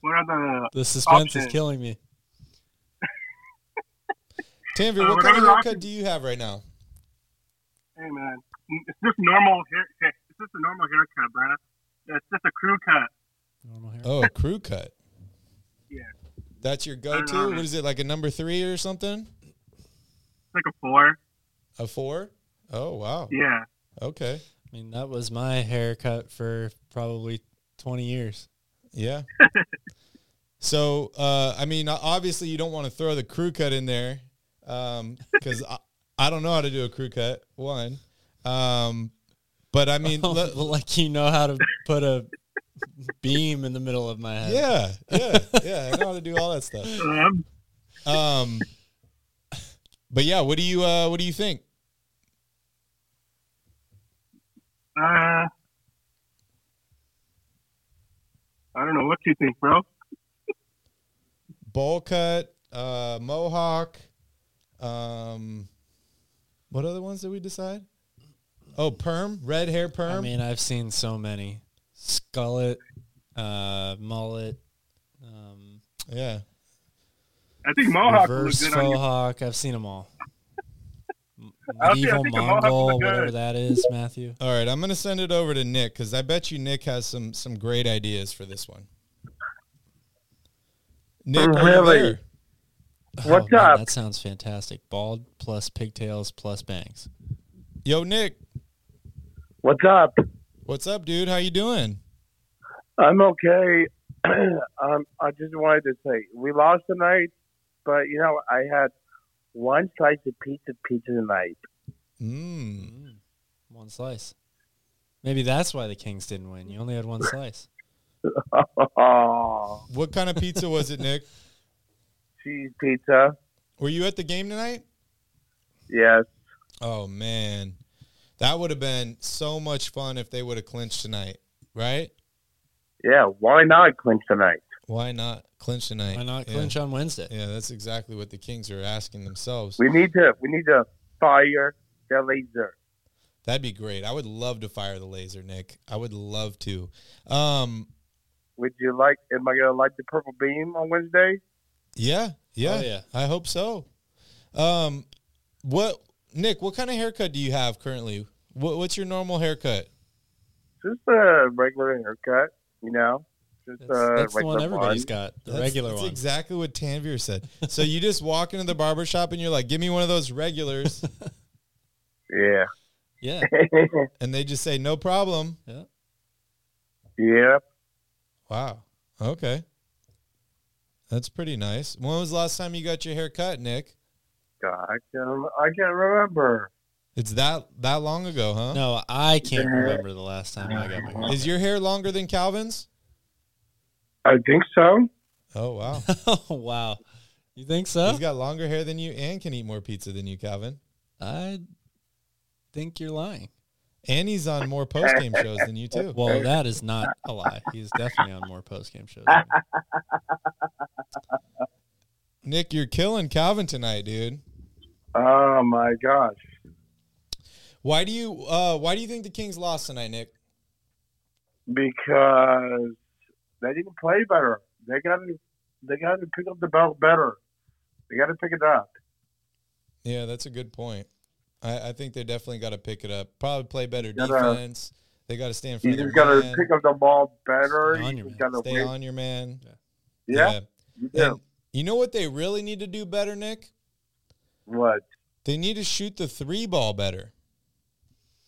What are the The suspense options? Is killing me. Tanvir, uh, what kind of haircut options? do you have right now? Hey, man. It's just normal haircut. It's just a normal haircut, bro. It's just a crew cut. Normal haircut. Oh, a crew cut. Yeah. That's your go-to? Know, what is it, like a number three or something? Like a four. A four? Oh, wow. Yeah. Okay. I mean, that was my haircut for probably twenty years. Yeah. So, uh, I mean, obviously you don't want to throw the crew cut in there because um, I, I don't know how to do a crew cut, one. Um, but, I mean. Oh, let, like you know how to put a beam in the middle of my head. Yeah, yeah, yeah. I know how to do all that stuff. Um, but yeah, what do you uh, what do you think? Uh, I don't know. What do you think, bro? Bowl cut, uh, mohawk. Um, what other ones did we decide? Oh, perm, red hair perm. I mean, I've seen so many. Skullet, uh, mullet, um, yeah. I think mohawk reverse was good faux hawk. I've seen them all. Medieval Mongol, whatever that is, Matthew. All right, I'm gonna send it over to Nick because I bet you Nick has some some great ideas for this one. Nick, really? What's oh, up? Man, that sounds fantastic. Bald plus pigtails plus bangs. Yo, Nick. What's up? What's up, dude? How you doing? I'm okay. um, I just wanted to say we lost tonight, but you know I had one slice of pizza pizza tonight. Mmm, one slice. Maybe that's why the Kings didn't win. You only had one slice. What kind of pizza was it, Nick? Cheese pizza. Were you at the game tonight? Yes. Oh, man. That would have been so much fun if they would have clinched tonight, right? Yeah, why not clinch tonight? Why not clinch tonight? Why not clinch yeah. on Wednesday? Yeah, that's exactly what the Kings are asking themselves. We need to we need to fire the laser. That'd be great. I would love to fire the laser, Nick. I would love to. Um, would you like, am I going to light the purple beam on Wednesday? Yeah, yeah, oh, yeah. I hope so. Um, what, Nick, what kind of haircut do you have currently? What, what's your normal haircut? Just a regular haircut, you know. Just that's a that's the one everybody's one. got, the that's, regular that's one. That's exactly what Tanvir said. So you just walk into the barbershop and you're like, give me one of those regulars. Yeah. Yeah. And they just say, no problem. Yeah. Yeah. Wow. Okay. That's pretty nice. When was the last time you got your hair cut, Nick? I can't, I can't remember. It's that that long ago, huh? No, I can't remember the last time I got my hair cut. Is your hair longer than Calvin's? I think so. Oh, wow. Oh, wow. You think so? He's got longer hair than you and can eat more pizza than you, Calvin. I... think you're lying. And he's on more post-game shows than you too. Well, that is not a lie. He's definitely on more post-game shows than you. Nick, you're killing Calvin tonight, dude. Oh my gosh. Why do you uh why do you think the Kings lost tonight, Nick? Because they didn't play better. They gotta they gotta pick up the ball better. They gotta pick it up. Yeah, that's a good point. I, I think they definitely got to pick it up. Probably play better gotta, defense. They got to stand for their man. You got to pick up the ball better. You just gotta Stay win. on your man. Yeah. yeah. You, do. And you know what they really need to do better, Nick? What? They need to shoot the three ball better.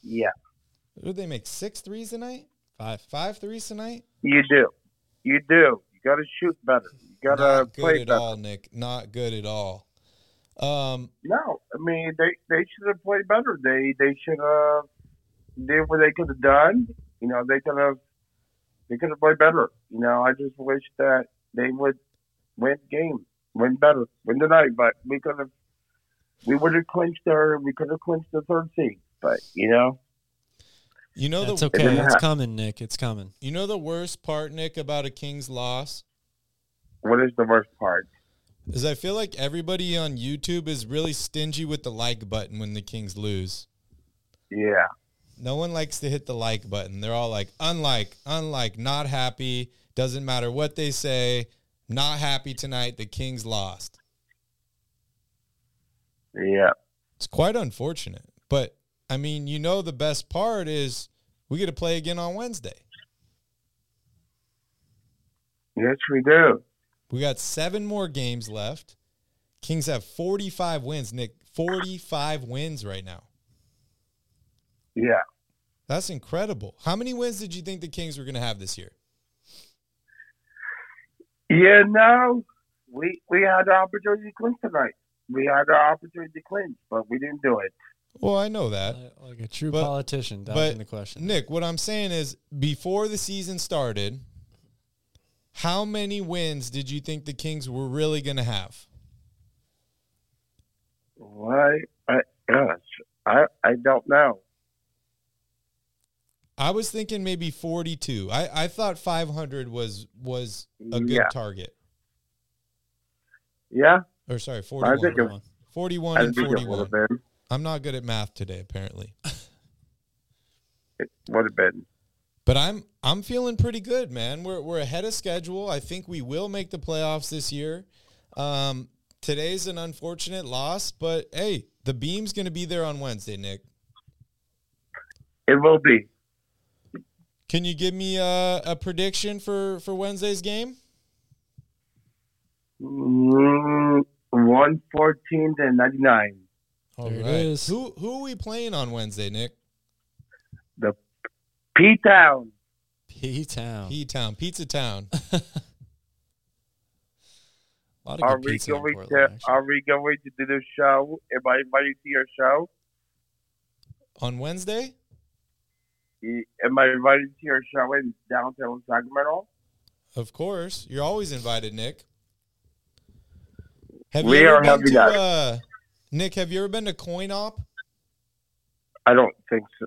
Yeah. Did they make six threes tonight? Five, five threes tonight? You do. You do. You got to shoot better. You got to play better. Not good at all, Nick. Not good at all. Um, no, I mean, they, they should have played better. They they should have did what they could have done. You know, they could have they could have played better. You know, I just wish that they would win game, win better, win tonight. But we could have we would have clinched their we could have clinched the third seed. But you know, you know that's the, okay. It's happen. coming, Nick. It's coming. You know the worst part, Nick, about a Kings loss? What is the worst part? Is I feel like everybody on YouTube is really stingy with the like button when the Kings lose. Yeah. No one likes to hit the like button. They're all like, unlike, unlike, not happy. Doesn't matter what they say. Not happy tonight. The Kings lost. Yeah. It's quite unfortunate. But, I mean, you know the best part is we get to play again on Wednesday. Yes, we do. We got seven more games left. Kings have forty-five wins, Nick. forty-five wins right now. Yeah. That's incredible. How many wins did you think the Kings were going to have this year? You know, we we had the opportunity to clinch tonight. We had the opportunity to clinch, but we didn't do it. Well, I know that. Like a true but, politician, dodging the question. Nick, what I'm saying is before the season started – how many wins did you think the Kings were really going to have? Why, I, gosh, I, I don't know. I was thinking maybe forty-two. I, I thought five hundred was was a good yeah. target. Yeah. Or sorry, forty-one. I think it was, forty-one I and think forty-one. It would have been. I'm not good at math today, apparently. It would have been. But I'm I'm feeling pretty good, man. We're we're ahead of schedule. I think we will make the playoffs this year. Um, today's an unfortunate loss, but hey, the beam's going to be there on Wednesday, Nick. It will be. Can you give me a, a prediction for, for Wednesday's game? One fourteen to ninety nine. All right. Who who are we playing on Wednesday, Nick? The P-Town. P-Town. P-Town. Pizza Town. A lot of are good we pizza going in Portland, to, Are we going to do the show? Am I invited to your show? On Wednesday? Am I invited to your show in downtown Sacramento? Of course. You're always invited, Nick. Have we you ever are been to, uh, Nick, have you ever been to Coin Op? I don't think so.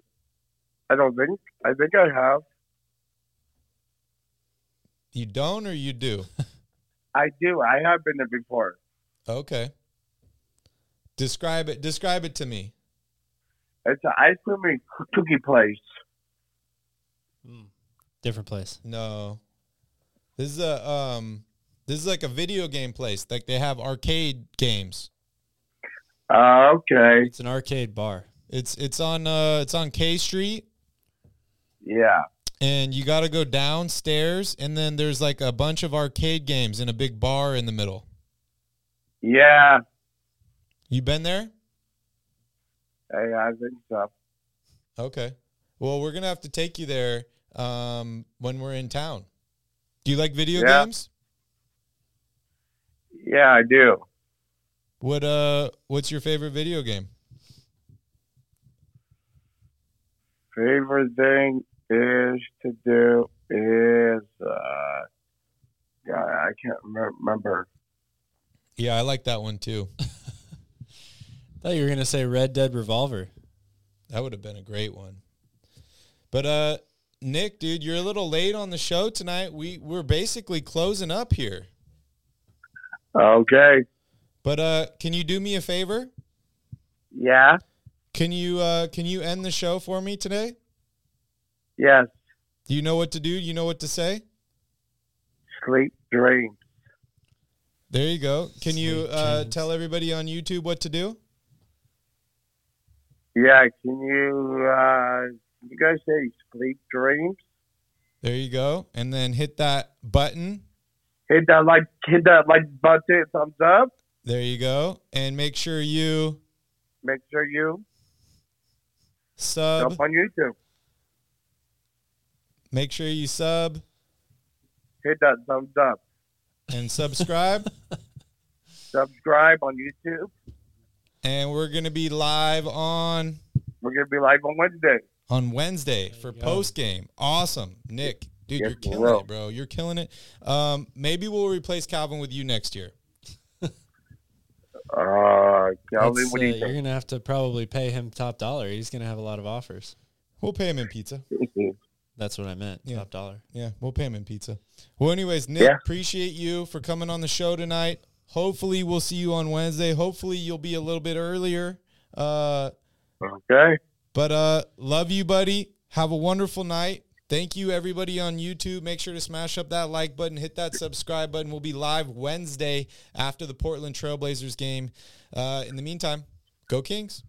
I don't think. I think I have. You don't or you do? I do. I have been there before. Okay. Describe it. Describe it to me. It's an ice cream and cookie place. Mm. Different place. No. This is a um this is like a video game place. Like they have arcade games. Uh, okay. It's an arcade bar. It's it's on uh it's on K Street. Yeah. And you got to go downstairs, and then there's like a bunch of arcade games and a big bar in the middle. Yeah. You been there? Hey, I think so. Okay. Well, we're going to have to take you there um, when we're in town. Do you like video yeah. games? Yeah, I do. What uh? What's your favorite video game? Favorite thing is to do is, uh, God, I can't remember. Yeah, I like that one too. Thought you were going to say Red Dead Revolver. That would have been a great one. But, uh, Nick, dude, you're a little late on the show tonight. We, we're basically closing up here. Okay. But uh, can you do me a favor? Yeah. Can you uh, can you end the show for me today? Yes. Do you know what to do? You know what to say? Sleep dreams. There you go. Can Sleep you uh, tell everybody on YouTube what to do? Yeah, can you, uh, you guys say sleep dreams? There you go. And then hit that button. Hit that like, hit that like button, thumbs up. There you go. And make sure you. Make sure you. Sub. Jump on YouTube. Make sure you sub. Hit that thumbs up. And subscribe. Subscribe on YouTube. And we're going to be live on... We're going to be live on Wednesday. On Wednesday for post-game. Awesome. Nick, dude, yes, you're killing bro. it, bro. You're killing it. Um, maybe we'll replace Calvin with you next year. uh, Calvin, That's, what do you uh, think? You're going to have to probably pay him top dollar. He's going to have a lot of offers. We'll pay him in pizza. That's what I meant, yeah. top dollar. Yeah, we'll pay him in pizza. Well, anyways, Nick, yeah. appreciate you for coming on the show tonight. Hopefully we'll see you on Wednesday. Hopefully you'll be a little bit earlier. Uh, okay. But uh, love you, buddy. Have a wonderful night. Thank you, everybody on YouTube. Make sure to smash up that like button. Hit that subscribe button. We'll be live Wednesday after the Portland Trail Blazers game. Uh, in the meantime, go Kings.